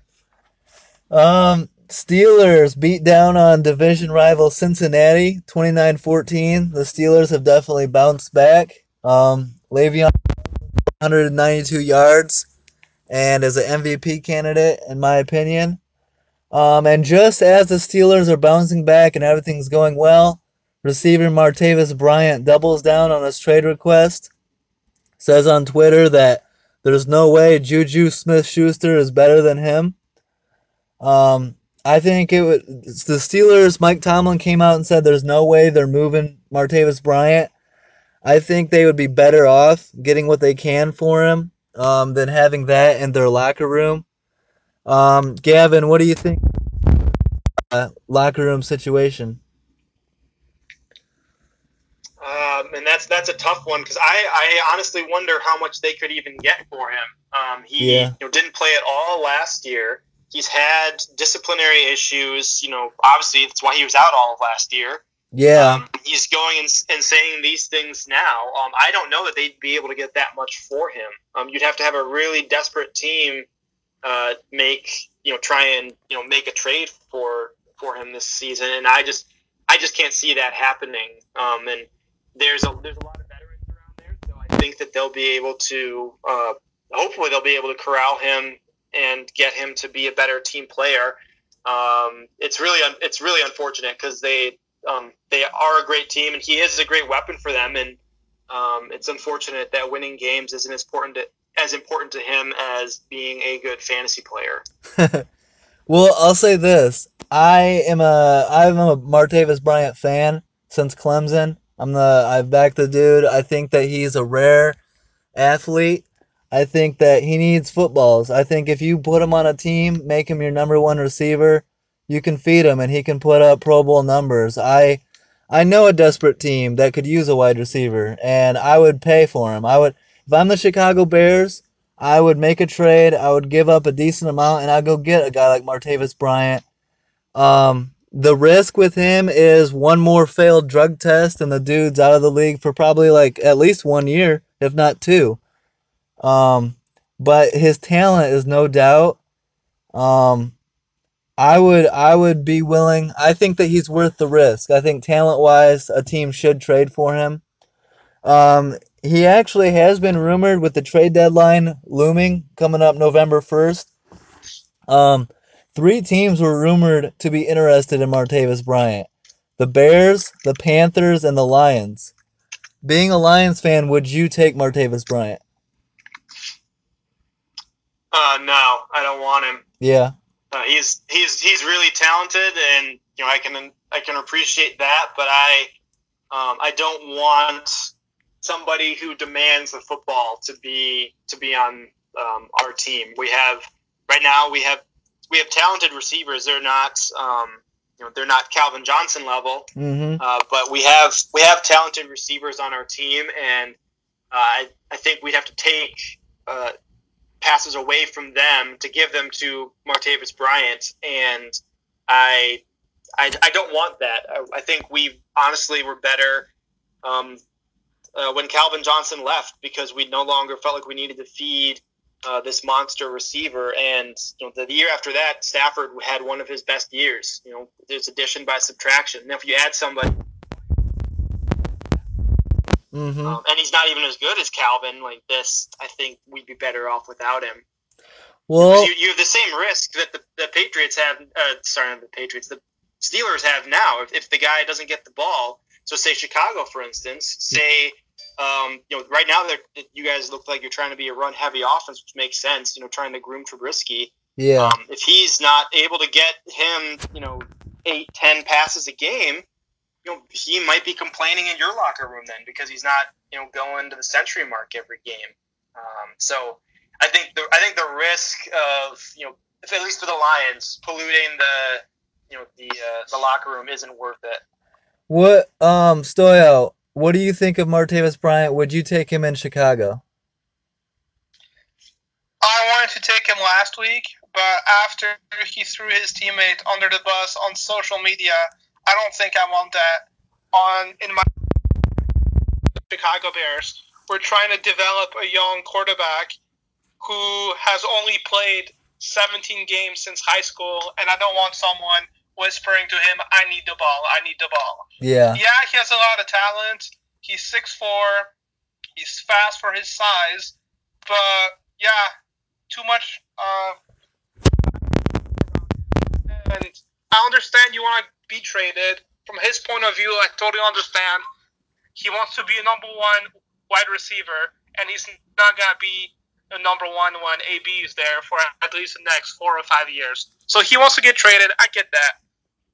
Um, Steelers beat down on division rival Cincinnati, twenty-nine fourteen. The Steelers have definitely bounced back. Um, Le'Veon, one hundred ninety-two yards. And as an M V P candidate, in my opinion. Um, and just as the Steelers are bouncing back and everything's going well, receiver Martavis Bryant doubles down on his trade request. Says on Twitter that there's no way Juju Smith-Schuster is better than him. Um, I think it would, the Steelers, Mike Tomlin came out and said there's no way they're moving Martavis Bryant. I think they would be better off getting what they can for him. Um, than having that in their locker room. Um, Gavin, what do you think uh, locker room situation? Um, and that's that's a tough one because I, I honestly wonder how much they could even get for him. Um, he yeah. you know, didn't play at all last year. He's had disciplinary issues. You know, obviously that's why he was out all of last year. Yeah. Um, he's going and, and saying these things now. Um, I don't know that they'd be able to get that much for him. Um, you'd have to have a really desperate team uh, make, you know, try and, you know, make a trade for for him this season. And I just I just can't see that happening. Um, and there's a, there's a lot of veterans around there. So I think that they'll be able to, uh, hopefully they'll be able to corral him and get him to be a better team player. Um, it's really, un- it's really unfortunate because they, Um, they are a great team, and he is a great weapon for them. And um, it's unfortunate that winning games isn't as important to, as important to him as being a good fantasy player. Well, I'll say this: I am a I'm a Martavis Bryant fan since Clemson. I'm the I've backed the dude. I think that he's a rare athlete. I think that he needs footballs. I think if you put him on a team, make him your number one receiver, you can feed him, and he can put up Pro Bowl numbers. I I know a desperate team that could use a wide receiver, and I would pay for him. I would, if I'm the Chicago Bears, I would make a trade. I would give up a decent amount, and I'd go get a guy like Martavis Bryant. Um, the risk with him is one more failed drug test, and the dude's out of the league for probably like at least one year, if not two. Um, but his talent is no doubt. Um... I would I would be willing. I think that he's worth the risk. I think talent-wise, a team should trade for him. Um, he actually has been rumored with the trade deadline looming, coming up November first. Um, three teams were rumored to be interested in Martavis Bryant: the Bears, the Panthers, and the Lions. Being a Lions fan, would you take Martavis Bryant? Uh, no, I don't want him. Yeah. Uh, he's he's he's really talented, and you know I can I can appreciate that, but I um, I don't want somebody who demands the football to be to be on um, our team. We have right now we have we have talented receivers. They're not um, you know they're not Calvin Johnson level, mm-hmm. uh, but we have we have talented receivers on our team, and uh, I I think we'd have to take. Uh, passes away from them to give them to Martavis Bryant, and I I, I don't want that. I, I think we honestly were better um, uh, when Calvin Johnson left because we no longer felt like we needed to feed uh, this monster receiver, and you know, the, the year after that, Stafford had one of his best years. You know, there's addition by subtraction. Now, if you add somebody, Mm-hmm. Um, and he's not even as good as Calvin. Like this, I think we'd be better off without him. Well, you, you have the same risk that the, the Patriots have. Uh, sorry, not the Patriots, the Steelers have now. If, if the guy doesn't get the ball, so say Chicago, for instance, say um, you know right now you guys look like you're trying to be a run-heavy offense, which makes sense. You know, trying to groom Trubisky. Yeah. Um, if he's not able to get him, you know, eight, ten passes a game. You know, he might be complaining in your locker room then because he's not, you know, going to the century mark every game. Um, so I think the I think the risk of, you know, if at least for the Lions, polluting the, you know, the uh, the locker room isn't worth it. What, um, Stoyo, what do you think of Martavis Bryant? Would you take him in Chicago? I wanted to take him last week, but after he threw his teammate under the bus on social media, I don't think I want that. On in my Chicago Bears, we're trying to develop a young quarterback who has only played seventeen games since high school, and I don't want someone whispering to him, I need the ball, I need the ball. Yeah. Yeah, he has a lot of talent. He's six foot four. He's fast for his size. But, yeah, too much. Uh, and I understand you want to be traded. From his point of view, I totally understand. He wants to be a number one wide receiver, and he's not going to be a number one when A B is there for at least the next four or five years. So he wants to get traded. I get that.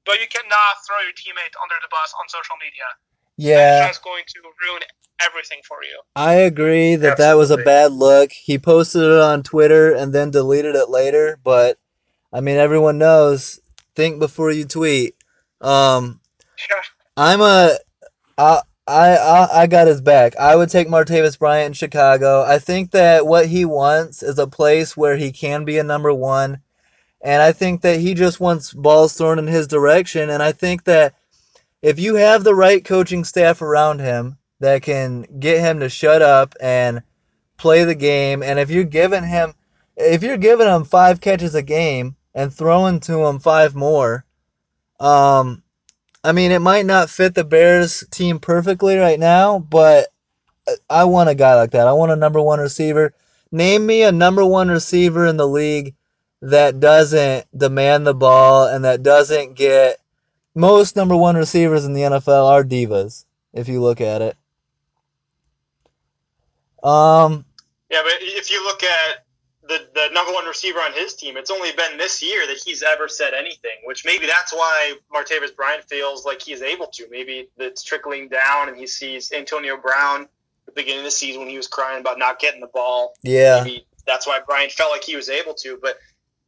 But you cannot throw your teammate under the bus on social media. Yeah. That's going to ruin everything for you. I agree that Absolutely. That was a bad look. He posted it on Twitter and then deleted it later, but, I mean, everyone knows, think before you tweet. Um, sure. I'm a, I, I, I, I got his back. I would take Martavis Bryant in Chicago. I think that what he wants is a place where he can be a number one. And I think that he just wants balls thrown in his direction. And I think that if you have the right coaching staff around him that can get him to shut up and play the game, and if you're giving him if you're giving him five catches a game and throwing to him five more, um, I mean, it might not fit the Bears team perfectly right now, but I want a guy like that. I want a number one receiver. Name me a number one receiver in the league that doesn't demand the ball and that doesn't get... Most number one receivers in the N F L are divas, if you look at it. Um, yeah, but if you look at the, the number one receiver on his team, it's only been this year that he's ever said anything, which maybe that's why Martavis Bryant feels like he's able to. Maybe it's trickling down and he sees Antonio Brown at the beginning of the season when he was crying about not getting the ball. Yeah. Maybe that's why Bryant felt like he was able to, but...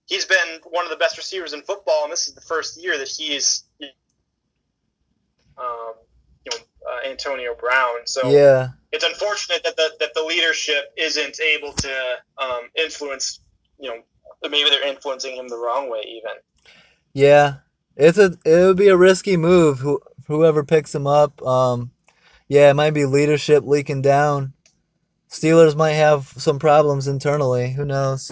He's been one of the best receivers in football, and this is the first year that he's, um, you know, uh, Antonio Brown. So yeah. It's unfortunate that the that the leadership isn't able to um, influence. You know, maybe they're influencing him the wrong way, even. Yeah, it's a it would be a risky move. Who, whoever picks him up, um, yeah, it might be leadership leaking down. Steelers might have some problems internally. Who knows?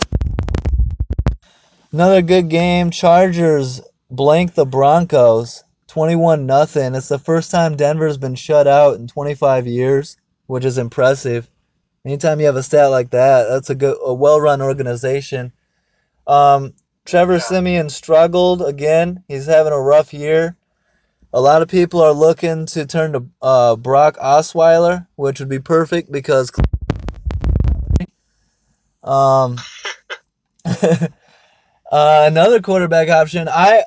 Another good game. Chargers blank the Broncos, twenty-one nothing. It's the first time Denver's been shut out in twenty-five years, which is impressive. Anytime you have a stat like that, that's a good, a well-run organization. Um, Trevor yeah. Siemian struggled again. He's having a rough year. A lot of people are looking to turn to uh, Brock Osweiler, which would be perfect because... Um... Uh, another quarterback option. I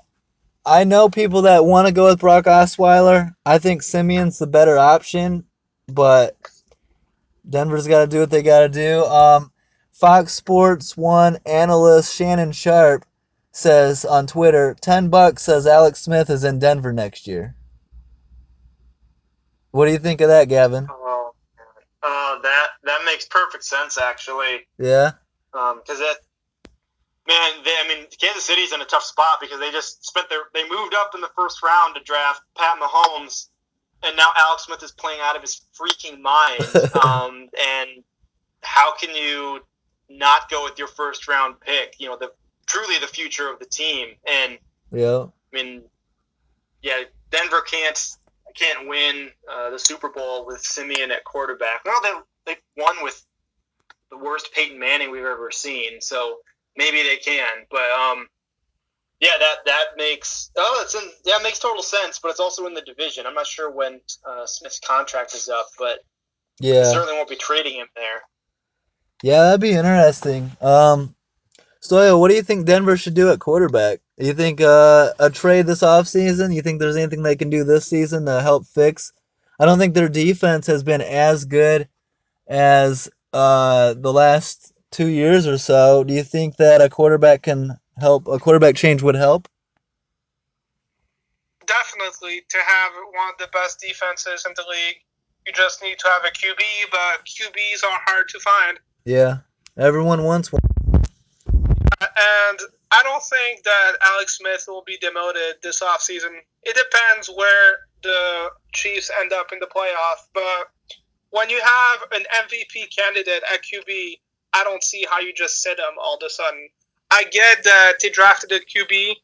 I know people that want to go with Brock Osweiler. I think Simeon's the better option, but Denver's got to do what they got to do. Um, Fox Sports one analyst Shannon Sharp says on Twitter, ten bucks says Alex Smith is in Denver next year. What do you think of that, Gavin? Oh, uh, that that makes perfect sense, actually. Yeah? Um, because that... Man, they, I mean, Kansas City's in a tough spot because they just spent their – they moved up in the first round to draft Pat Mahomes, and now Alex Smith is playing out of his freaking mind. um, and how can you not go with your first-round pick? You know, the truly the future of the team. And, yeah. I mean, yeah, Denver can't can't win uh, the Super Bowl with Simeon at quarterback. Well, they, they won with the worst Peyton Manning we've ever seen, so – Maybe they can, but um, yeah, that that makes oh, it's in yeah, it makes total sense. But it's also in the division. I'm not sure when uh, Smith's contract is up, but yeah, they certainly won't be trading him there. Yeah, that'd be interesting. Um, Stoyo, what do you think Denver should do at quarterback? You think uh, a trade this offseason? You think there's anything they can do this season to help fix? I don't think their defense has been as good as uh the last. Two years or so. Do you think that a quarterback can help? A quarterback change would help. Definitely, to have one of the best defenses in the league, you just need to have a Q B, but Q Bs are hard to find. Yeah, everyone wants one. And I don't think that Alex Smith will be demoted this offseason. It depends where the Chiefs end up in the playoff, but when you have an M V P candidate at Q B, I don't see how you just sit him all of a sudden. I get that they drafted a Q B,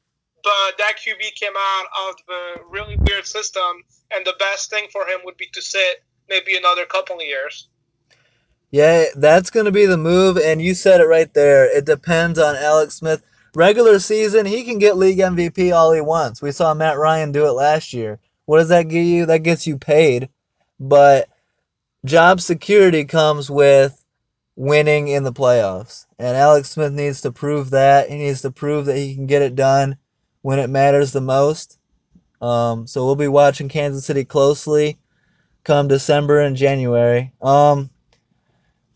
but that Q B came out of the really weird system, and the best thing for him would be to sit maybe another couple of years. Yeah, that's going to be the move, and you said it right there. It depends on Alex Smith. Regular season, he can get league M V P all he wants. We saw Matt Ryan do it last year. What does that get you? That gets you paid, but job security comes with winning in the playoffs. And Alex Smith needs to prove that. He needs to prove that he can get it done when it matters the most. Um, so we'll be watching Kansas City closely come December and January. Um,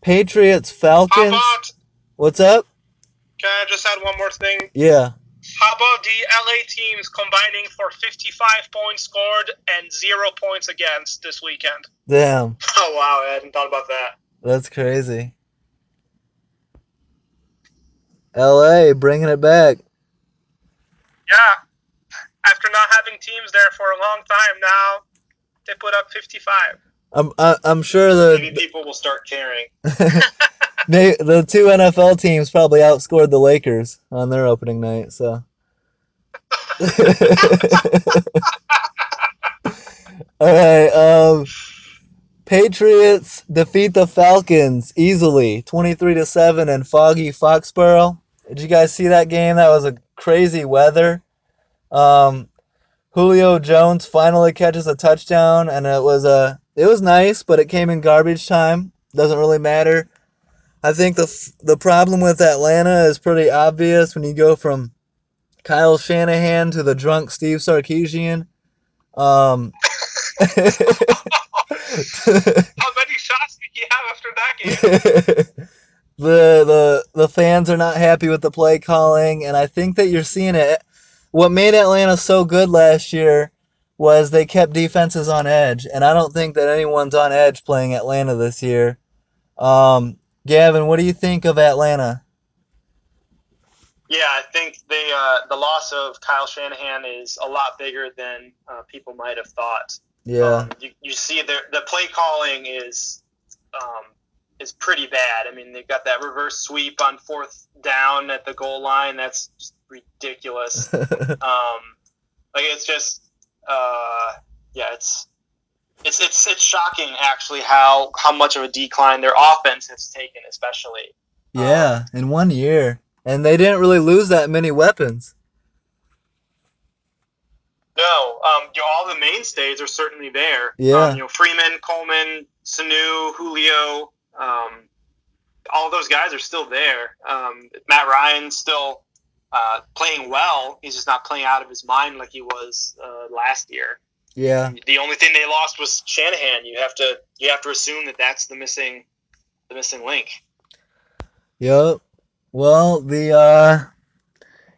Patriots, Falcons. About, What's up? Can I just add one more thing? Yeah. How about the L A teams combining for fifty-five points scored and zero points against this weekend? Damn. Oh, wow. I hadn't thought about that. That's crazy. L A bringing it back. Yeah. after not having teams there for a long time now, they put up fifty-five. I'm uh, I'm sure the maybe people will start caring. The two N F L teams probably outscored the Lakers on their opening night. So, all right. Um, Patriots defeat the Falcons easily, twenty-three to seven, in foggy Foxborough. Did you guys see that game? That was a crazy weather. Um, Julio Jones finally catches a touchdown, and it was a it was nice, but it came in garbage time. Doesn't really matter. I think the the problem with Atlanta is pretty obvious when you go from Kyle Shanahan to the drunk Steve Sarkisian. Um, How many shots did he have after that game? the the the fans are not happy with the play calling, and I think that you're seeing it. What made Atlanta so good last year was they kept defenses on edge, and I don't think that anyone's on edge playing Atlanta this year. Um, Gavin, what do you think of Atlanta? Yeah, I think they uh, the loss of Kyle Shanahan is a lot bigger than uh, people might have thought. Yeah, um, you, you see the the play calling is um, is pretty bad. I mean, they've got that reverse sweep on fourth down at the goal line. That's just ridiculous. um, like it's just uh, yeah, it's. It's it's it's shocking actually how, how much of a decline their offense has taken, especially. Yeah, um, in one year, and they didn't really lose that many weapons. No, um, you know, all the mainstays are certainly there. Yeah, um, you know, Freeman, Coleman, Sanu, Julio, um, all those guys are still there. Um, Matt Ryan's still uh, playing well. He's just not playing out of his mind like he was uh, last year. Yeah. The only thing they lost was Shanahan. You have to you have to assume that that's the missing the missing link. Yep. Well, the uh,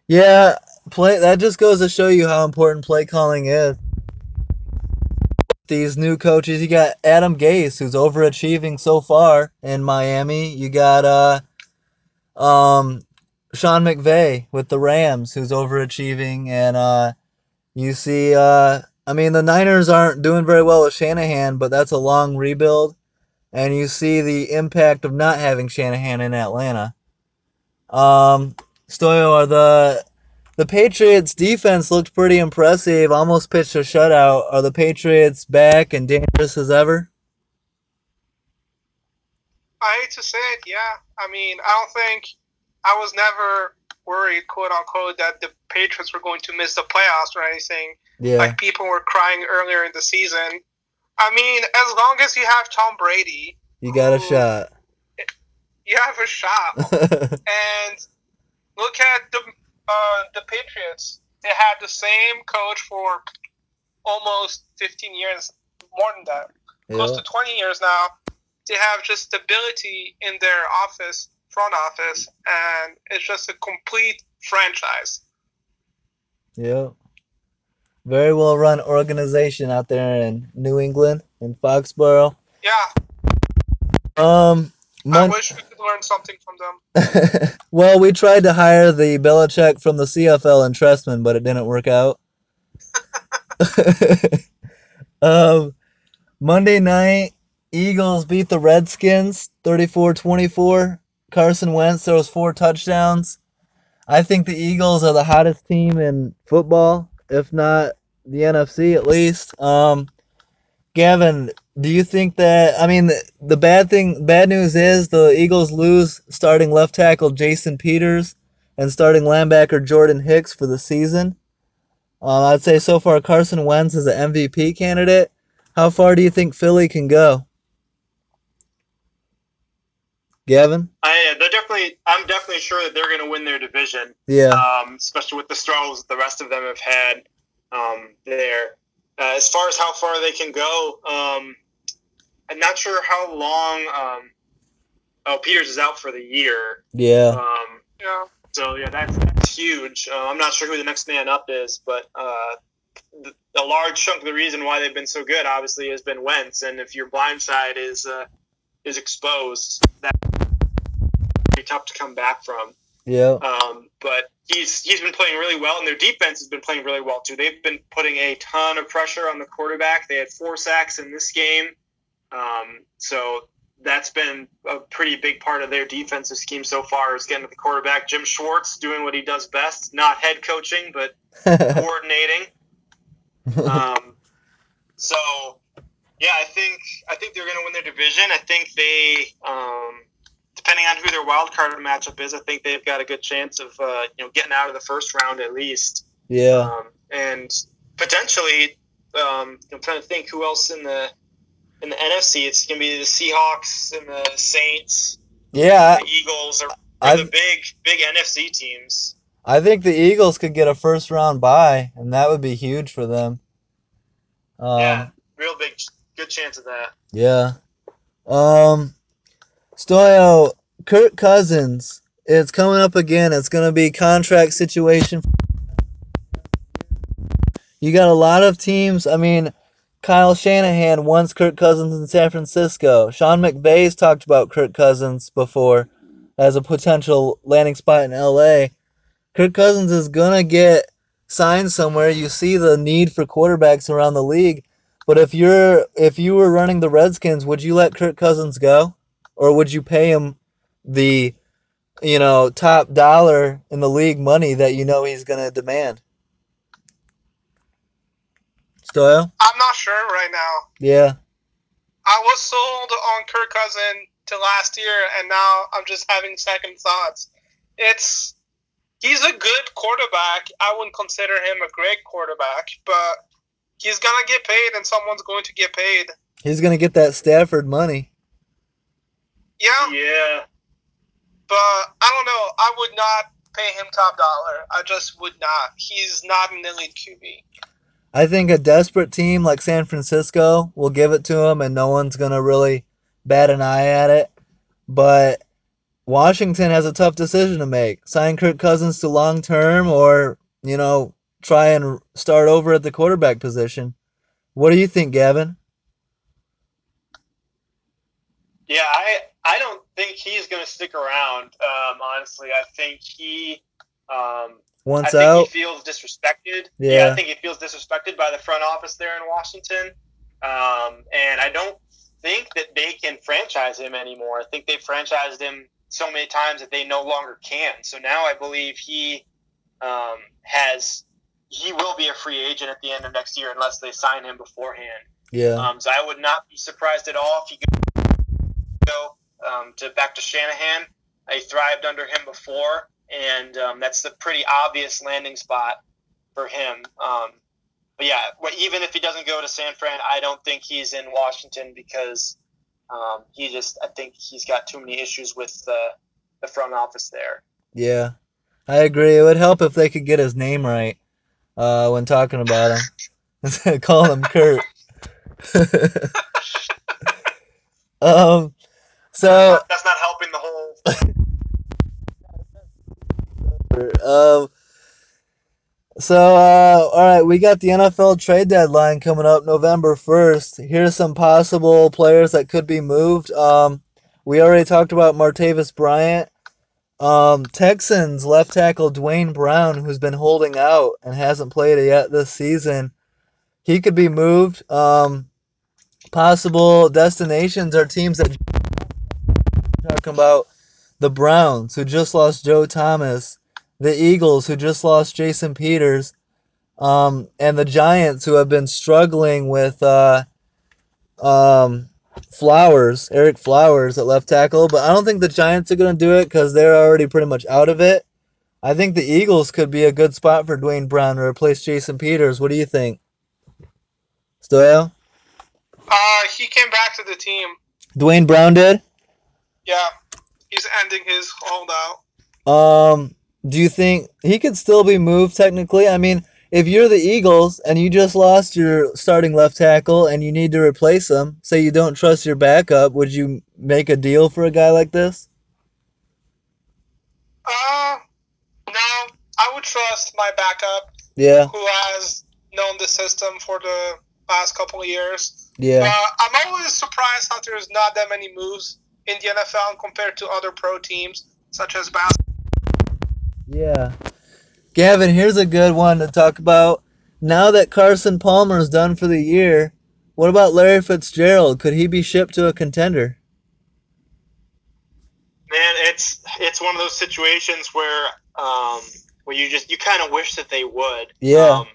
yeah play that just goes to show you how important play calling is. These new coaches, you got Adam Gase, who's overachieving so far in Miami. You got uh, um, Sean McVay with the Rams, who's overachieving, and uh, you see uh. I mean, the Niners aren't doing very well with Shanahan, but that's a long rebuild. And you see the impact of not having Shanahan in Atlanta. Um, Stoyo, are the the Patriots' defense looked pretty impressive, almost pitched a shutout. Are the Patriots back and dangerous as ever? I hate to say it, yeah. I mean, I don't think – I was never worried, quote-unquote, that the Patriots were going to miss the playoffs or anything. Yeah. Like, people were crying earlier in the season. I mean, as long as you have Tom Brady... You got who, a shot. You have a shot. And look at the uh, the Patriots. They had the same coach for almost fifteen years, more than that. Yeah. Close to twenty years now. They have just stability in their office, front office, and it's just a complete franchise. Yeah. Very well-run organization out there in New England, in Foxborough. Yeah. Um, Mon- I wish we could learn something from them. Well, we tried to hire the Belichick from the C F L in Trestman, but it didn't work out. um, Monday night, Eagles beat the Redskins thirty-four twenty-four. Carson Wentz throws four touchdowns. I think the Eagles are the hottest team in football, if not the N F C at least. Um, Gavin, do you think that, I mean, the, the bad thing, bad news is the Eagles lose starting left tackle Jason Peters and starting linebacker Jordan Hicks for the season. Um, I'd say so far Carson Wentz is an M V P candidate. How far do you think Philly can go? Gavin? I, they're definitely, I'm definitely sure that they're going to win their division. Yeah. Um, especially with the struggles the rest of them have had um, there. Uh, as far as how far they can go, um, I'm not sure how long. Um, oh, Peters is out for the year. Yeah. Um, yeah. So, yeah, that's, that's huge. Uh, I'm not sure who the next man up is, but uh, the, a large chunk of the reason why they've been so good, obviously, has been Wentz. And if your blind side is uh, is exposed, that tough to come back from. Yeah. Um, but he's he's been playing really well, and their defense has been playing really well too. They've been putting a ton of pressure on the quarterback. They had four sacks in this game. Um, so that's been a pretty big part of their defensive scheme so far, is getting to the quarterback. Jim Schwartz doing what he does best, not head coaching, but coordinating. Um, so, yeah, I think I think they're going to win their division. I think they, um, depending on who their wild card matchup is, I think they've got a good chance of uh, you know getting out of the first round at least. Yeah, um, and potentially, um, I'm trying to think who else in the in the N F C. It's going to be the Seahawks and the Saints. Yeah, and the Eagles are, are the big big N F C teams. I think the Eagles could get a first round bye, and that would be huge for them. Um, yeah, real big, good chance of that. Yeah. Um, Stoyo, Kirk Cousins, it's coming up again. It's going to be contract situation. You got a lot of teams. I mean, Kyle Shanahan wants Kirk Cousins in San Francisco. Sean McVay's talked about Kirk Cousins before as a potential landing spot in L A Kirk Cousins is going to get signed somewhere. You see the need for quarterbacks around the league. But if you're if you were running the Redskins, would you let Kirk Cousins go? Or would you pay him the, you know, top dollar in the league money that you know he's going to demand? Stoyo? I'm not sure right now. Yeah. I was sold on Kirk Cousins to last year, and now I'm just having second thoughts. It's... He's a good quarterback. I wouldn't consider him a great quarterback, but he's going to get paid, and someone's going to get paid. He's going to get that Stafford money. Yeah. Yeah. But I don't know. I would not pay him top dollar. I just would not. He's not an elite Q B. I think a desperate team like San Francisco will give it to him, and no one's going to really bat an eye at it. But Washington has a tough decision to make. Sign Kirk Cousins to long-term or, you know, try and start over at the quarterback position. What do you think, Gavin? Yeah, I I don't think he's going to stick around, um, honestly. I think he um, Once I think out? he feels disrespected. Yeah. yeah, I think he feels disrespected by the front office there in Washington. Um, and I don't think that they can franchise him anymore. I think they've franchised him so many times that they no longer can. So now I believe he um, has, he will be a free agent at the end of next year unless they sign him beforehand. Yeah. Um, so I would not be surprised at all if he could go um, to back to Shanahan. I thrived under him before, and um, that's the pretty obvious landing spot for him. Um, but yeah, even if he doesn't go to San Fran, I don't think he's in Washington because Um, he just, I think he's got too many issues with the, the front office there. Yeah, I agree. It would help if they could get his name right uh, when talking about him. Instead of calling him Kurt. um, so that's not helping the whole. um, so uh, all right, we got the N F L trade deadline coming up November first. Here's some possible players that could be moved. Um, we already talked about Martavis Bryant. Um, Texans left tackle Dwayne Brown, who's been holding out and hasn't played it yet this season, he could be moved. Um, possible destinations are teams that talking about the Browns, who just lost Joe Thomas. The Eagles, who just lost Jason Peters, um, and the Giants, who have been struggling with uh, um, Flowers, Eric Flowers at left tackle. But I don't think the Giants are going to do it because they're already pretty much out of it. I think the Eagles could be a good spot for Dwayne Brown to replace Jason Peters. What do you think? Stoyo? Uh, he came back to the team. Dwayne Brown did? Yeah. He's ending his holdout. Um... Do you think he could still be moved technically? I mean, if you're the Eagles and you just lost your starting left tackle and you need to replace him, say you don't trust your backup, would you make a deal for a guy like this? Uh, no. I would trust my backup. Yeah. Who has known the system for the last couple of years. Yeah. Uh, I'm always surprised how there's not that many moves in the N F L compared to other pro teams, such as basketball. Yeah. Gavin, here's a good one to talk about. Now that Carson Palmer is done for the year, what about Larry Fitzgerald? Could he be shipped to a contender? Man, it's it's one of those situations where um, where you just you kind of wish that they would. Yeah. Um,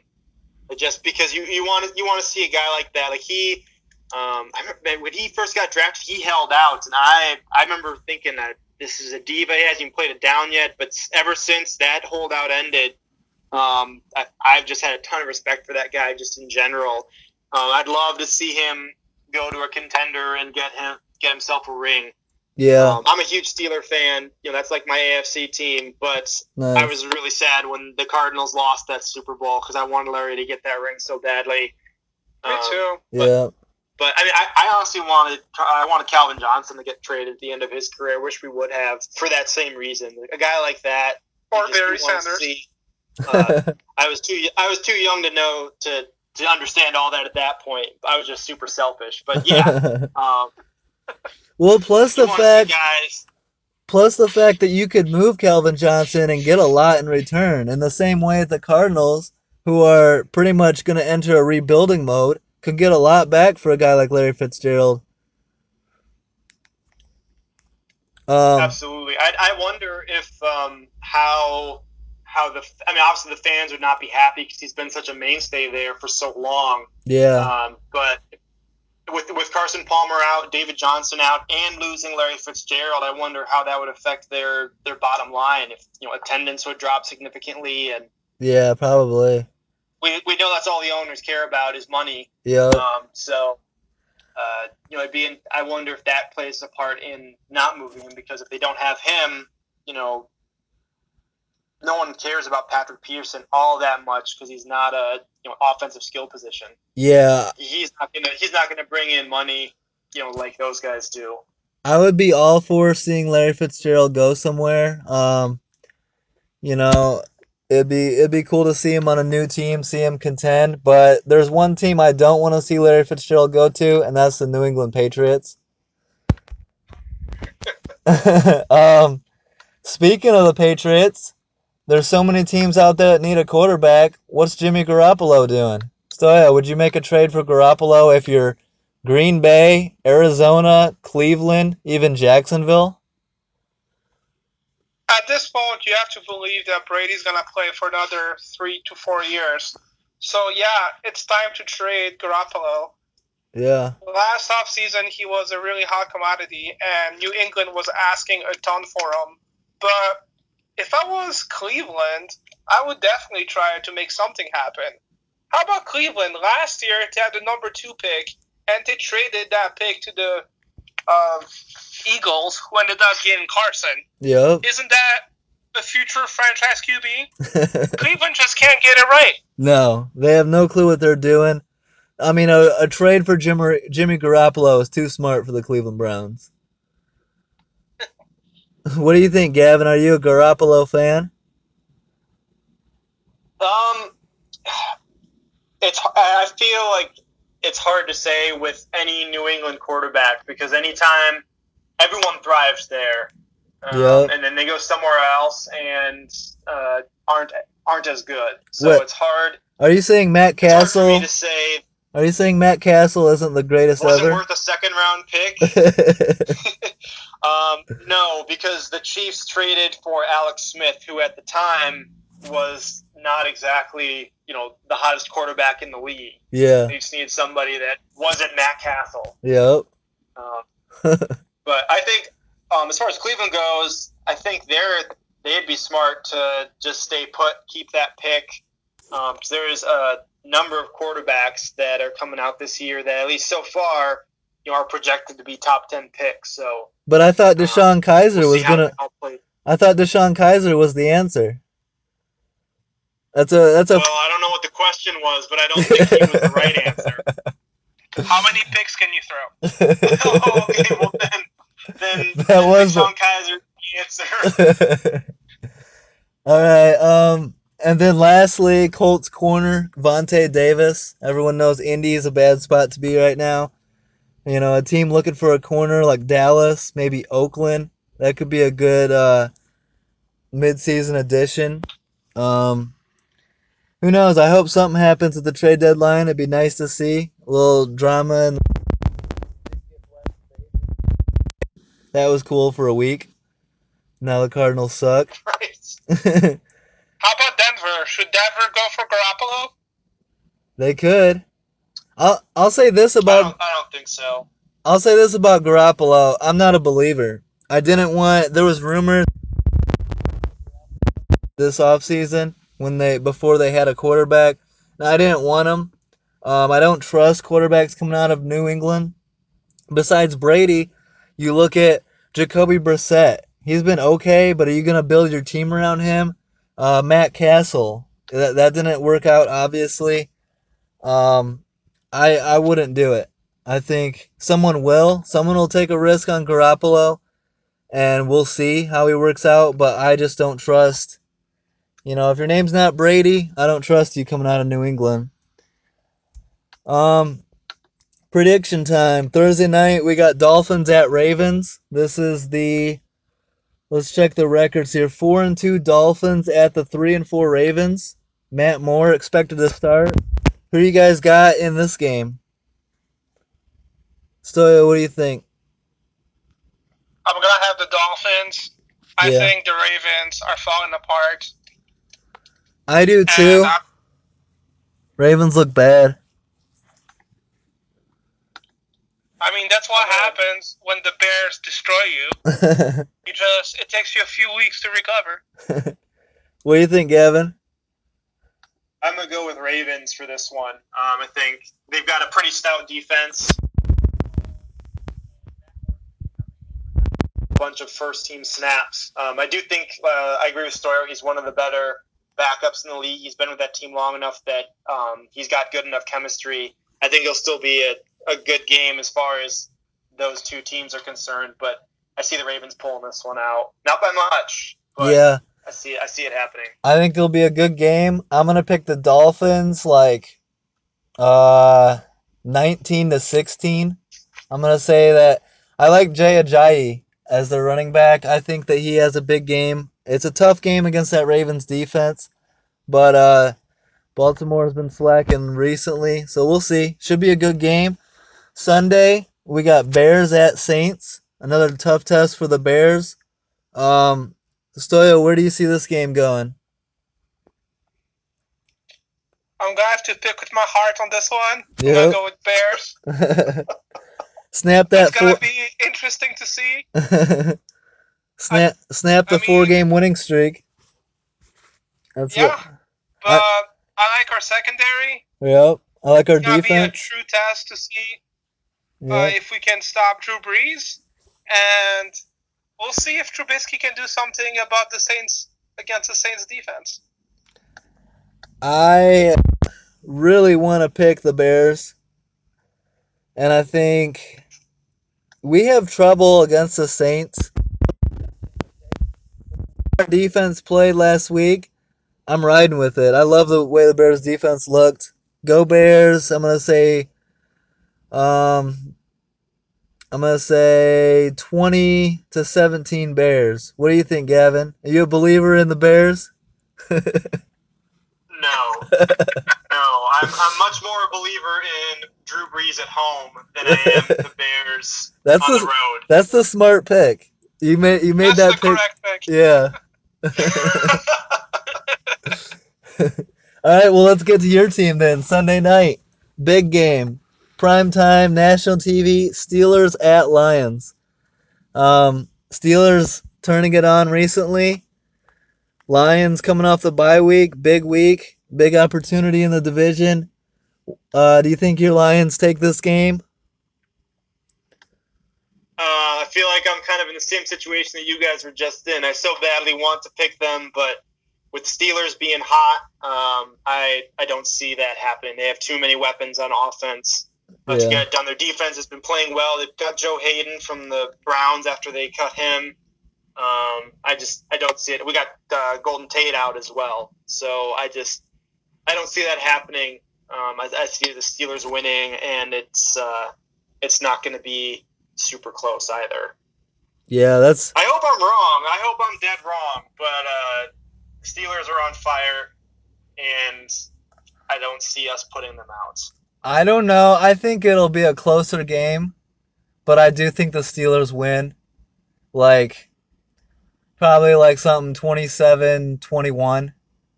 just because you you want to you want to see a guy like that. Like he, um, I remember when he first got drafted, he held out, and I I remember thinking that this is a diva. He hasn't even played it down yet. But ever since that holdout ended, um, I, I've just had a ton of respect for that guy just in general. Uh, I'd love to see him go to a contender and get him get himself a ring. Yeah, um, I'm a huge Steeler fan. You know, that's like my A F C team. But nice. I was really sad when the Cardinals lost that Super Bowl because I wanted Larry to get that ring so badly. Me um, too. But, yeah. But I mean, I, I honestly wanted I wanted Calvin Johnson to get traded at the end of his career. I wish we would have for that same reason. A guy like that, or Barry Sanders. See, uh, I was too I was too young to know to to understand all that at that point. I was just super selfish. But yeah. um, Well, plus the fact, guys. plus the fact that you could move Calvin Johnson and get a lot in return, in the same way that the Cardinals, who are pretty much going to enter a rebuilding mode, could get a lot back for a guy like Larry Fitzgerald. Um, Absolutely, I I wonder if um how how the I mean obviously the fans would not be happy because he's been such a mainstay there for so long. Yeah. Um, but. With with Carson Palmer out, David Johnson out, and losing Larry Fitzgerald, I wonder how that would affect their, their bottom line. If you know attendance would drop significantly, and yeah, probably. We we know that's all the owners care about is money. Yeah. Um. So, uh, you know, it'd be in, I wonder if that plays a part in not moving him, because if they don't have him, you know, no one cares about Patrick Peterson all that much because he's not a you know offensive skill position. Yeah, he's not gonna he's not gonna bring in money, you know, like those guys do. I would be all for seeing Larry Fitzgerald go somewhere. Um, you know, it'd be it'd be cool to see him on a new team, see him contend. But there's one team I don't want to see Larry Fitzgerald go to, and that's the New England Patriots. um, speaking of the Patriots. There's so many teams out there that need a quarterback. What's Jimmy Garoppolo doing? Stoyo, would you make a trade for Garoppolo if you're Green Bay, Arizona, Cleveland, even Jacksonville? At this point, you have to believe that Brady's going to play for another three to four years. So, yeah, it's time to trade Garoppolo. Yeah. Last offseason, he was a really hot commodity, and New England was asking a ton for him. But if I was Cleveland, I would definitely try to make something happen. How about Cleveland? Last year, they had the number two pick, and they traded that pick to the uh, Eagles, who ended up getting Carson. Yeah. Isn't that a future franchise Q B? Cleveland just can't get it right. No, they have no clue what they're doing. I mean, a, a trade for Jim, Jimmy Garoppolo is too smart for the Cleveland Browns. What do you think, Gavin? Are you a Garoppolo fan? Um, it's I feel like it's hard to say with any New England quarterback because anytime everyone thrives there, um, yep. and then they go somewhere else and uh, aren't aren't as good. So what? It's hard. Are you saying Matt Castle? It's hard for me to say. Are you saying Matt Castle isn't the greatest ever? Wasn't worth a second-round pick? um, no, because the Chiefs traded for Alex Smith, who at the time was not exactly, you know, the hottest quarterback in the league. Yeah. They just needed somebody that wasn't Matt Castle. Yep. Um, but I think um, as far as Cleveland goes, I think they're, they'd be smart to just stay put, keep that pick. Um, 'cause there is a number of quarterbacks that are coming out this year that at least so far, you know, are projected to be top ten picks. So, but I thought Deshaun um, Kaiser we'll was gonna. I thought Deshaun Kaiser was the answer. That's a that's a. Well, I don't know what the question was, but I don't think he was the right answer. How many picks can you throw? oh, okay, well then, then that then was Deshaun a... Kaiser the answer. All right. Um. And then lastly, Colts corner, Vontae Davis. Everyone knows Indy is a bad spot to be right now. You know, a team looking for a corner like Dallas, maybe Oakland. That could be a good uh, midseason edition. Um, who knows? I hope something happens at the trade deadline. It'd be nice to see a little drama. And that was cool for a week. Now the Cardinals suck. Right. How about Denver? Should Denver go for Garoppolo? They could. I'll I'll say this about. I don't, I don't think so. I'll say this about Garoppolo. I'm not a believer. I didn't want. There was rumors this offseason when they before they had a quarterback. Now, I didn't want him. Um, I don't trust quarterbacks coming out of New England. Besides Brady, you look at Jacoby Brissett. He's been okay, but are you going to build your team around him? Uh, Matt Castle. That that didn't work out, obviously. Um, I I wouldn't do it. I think someone will. Someone will take a risk on Garoppolo, and we'll see how he works out. But I just don't trust. You know, if your name's not Brady, I don't trust you coming out of New England. Um, prediction time. Thursday night, we got Dolphins at Ravens. This is the... Let's check the records here. Four and two Dolphins at the three and four Ravens. Matt Moore expected to start. Who you guys got in this game? Stoyo, what do you think? I'm gonna have the Dolphins. I yeah. think the Ravens are falling apart. I do too. I- Ravens look bad. I mean, that's what happens when the Bears destroy you. You just it takes you a few weeks to recover. What do you think, Gavin? I'm going to go with Ravens for this one. Um, I think they've got a pretty stout defense. A bunch of first-team snaps. Um, I do think, uh, I agree with Stoyo, he's one of the better backups in the league. He's been with that team long enough that um, he's got good enough chemistry. I think he'll still be a a good game as far as those two teams are concerned, but I see the Ravens pulling this one out. Not by much, but yeah. I see I see it happening. I think it'll be a good game. I'm going to pick the Dolphins like uh nineteen to sixteen. I'm going to say that I like Jay Ajayi as their running back. I think that he has a big game. It's a tough game against that Ravens defense, but uh, Baltimore's been slacking recently, so we'll see. Should be a good game. Sunday, we got Bears at Saints. Another tough test for the Bears. Um, Stoyo, where do you see this game going? I'm going to have to pick with my heart on this one. Yep. I'm going to go with Bears. Snap that. It's going to be interesting to see. snap I, snap the I mean, four-game winning streak. That's yeah, what, but... I, I like our secondary. Yep. I like our defense. It's going to be a true test to see yep. uh, if we can stop Drew Brees. And we'll see if Trubisky can do something about the Saints against the Saints defense. I really want to pick the Bears. And I think we have trouble against the Saints. Our defense played last week. I'm riding with it. I love the way the Bears defense looked. Go Bears. I'm going to say um I'm going to say twenty to seventeen Bears. What do you think, Gavin? Are you a believer in the Bears? No. No. I'm I'm much more a believer in Drew Brees at home than I am the Bears that's on the, the road. That's the smart pick. You made you made that's that the pick. Correct pick. Yeah. All right, well, let's get to your team then. Sunday night, big game, prime time, national T V, Steelers at Lions. Um, Steelers turning it on recently. Lions coming off the bye week, big week, big opportunity in the division. Uh, do you think your Lions take this game? Uh, I feel like I'm kind of in the same situation that you guys were just in. I so badly want to pick them, but with Steelers being hot, um, I I don't see that happening. They have too many weapons on offense yeah. to get it done. Their defense has been playing well. They've got Joe Hayden from the Browns after they cut him. Um, I just I don't see it. We got uh, Golden Tate out as well, so I just I don't see that happening. Um, I, I see the Steelers winning, and it's uh, it's not going to be super close either. Yeah, that's. I hope I'm wrong. I hope I'm dead wrong, but. Uh, Steelers are on fire, and I don't see us putting them out. I don't know. I think it'll be a closer game, but I do think the Steelers win. Like, probably like something twenty-seven twenty-one.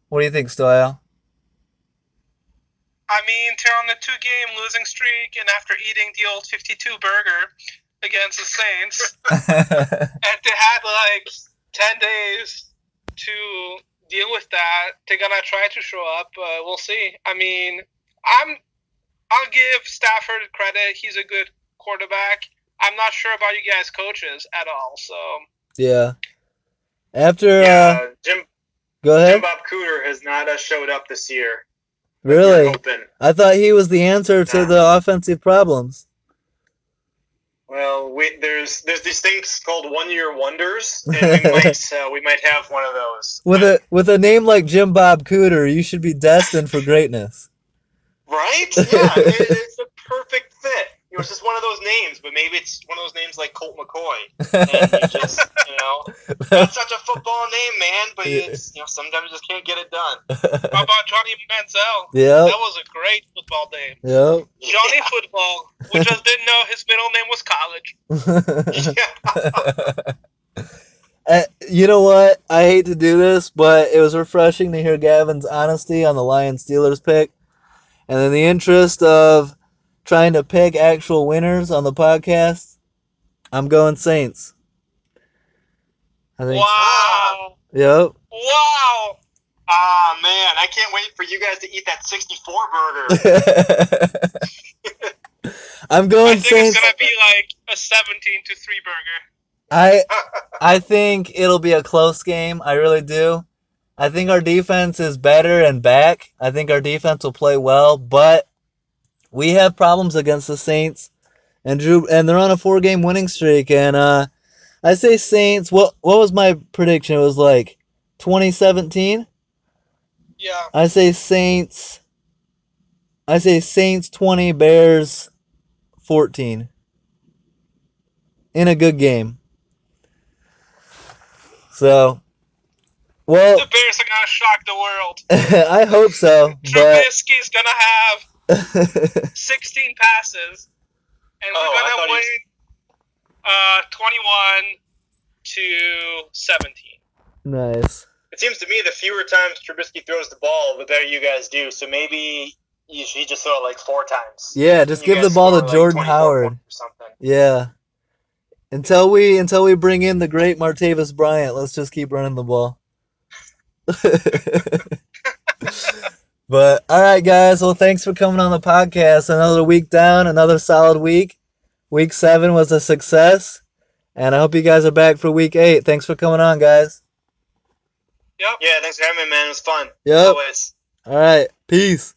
What do you think, Stoyo? I mean, they're on the two-game losing streak, and after eating the old fifty-two burger against the Saints, and they had like ten days to deal with that, they're going to try to show up. Uh, we'll see. I mean, I'm, I'll give Stafford credit. He's a good quarterback. I'm not sure about you guys' coaches at all, so. Yeah. After yeah, uh, Jim, go ahead. Jim Bob Cooter has not uh, showed up this year. Really? I thought he was the answer to nah. the offensive problems. Well, we, there's there's these things called one-year wonders, and we might uh, we might have one of those. With a with a name like Jim Bob Cooter, you should be destined for greatness. Right? Yeah, it, it's a perfect fit. It was just one of those names, but maybe it's one of those names like Colt McCoy. And you just, you know, that's such a football name, man, but it's, you know, sometimes you just can't get it done. How about Johnny Manziel? Yeah. That was a great football name. Yep. Johnny yeah. Football. We just didn't know his middle name was college. yeah. uh, you know what? I hate to do this, but it was refreshing to hear Gavin's honesty on the Lions-Steelers pick. And in the interest of trying to pick actual winners on the podcast, I'm going Saints. I think. Wow. Yep. Wow. Ah, oh, man. I can't wait for you guys to eat that sixty-four burger. I'm going Saints. I think Saints. It's going to be like a seventeen to three burger. I, I think it'll be a close game. I really do. I think our defense is better and back. I think our defense will play well, but we have problems against the Saints, and Drew, and they're on a four-game winning streak. And uh, I say Saints. What what was my prediction? It was like twenty seventeen. Yeah. I say Saints. I say Saints twenty, Bears fourteen. In a good game. So, well, the Bears are gonna shock the world. I hope so. Trubisky's gonna have sixteen passes, and we're oh, gonna win uh, twenty-one to seventeen. Nice. It seems to me the fewer times Trubisky throws the ball, the better you guys do. So maybe you should just throw it like four times. Yeah, just you give the ball to Jordan like Howard or something. Yeah. Until we until we bring in the great Martavis Bryant, let's just keep running the ball. But, all right, guys. Well, thanks for coming on the podcast. Another week down, another solid week. Week seven was a success, and I hope you guys are back for week eight. Thanks for coming on, guys. Yep. Yeah, thanks for having me, man. It was fun. Yep. Always. All right. Peace.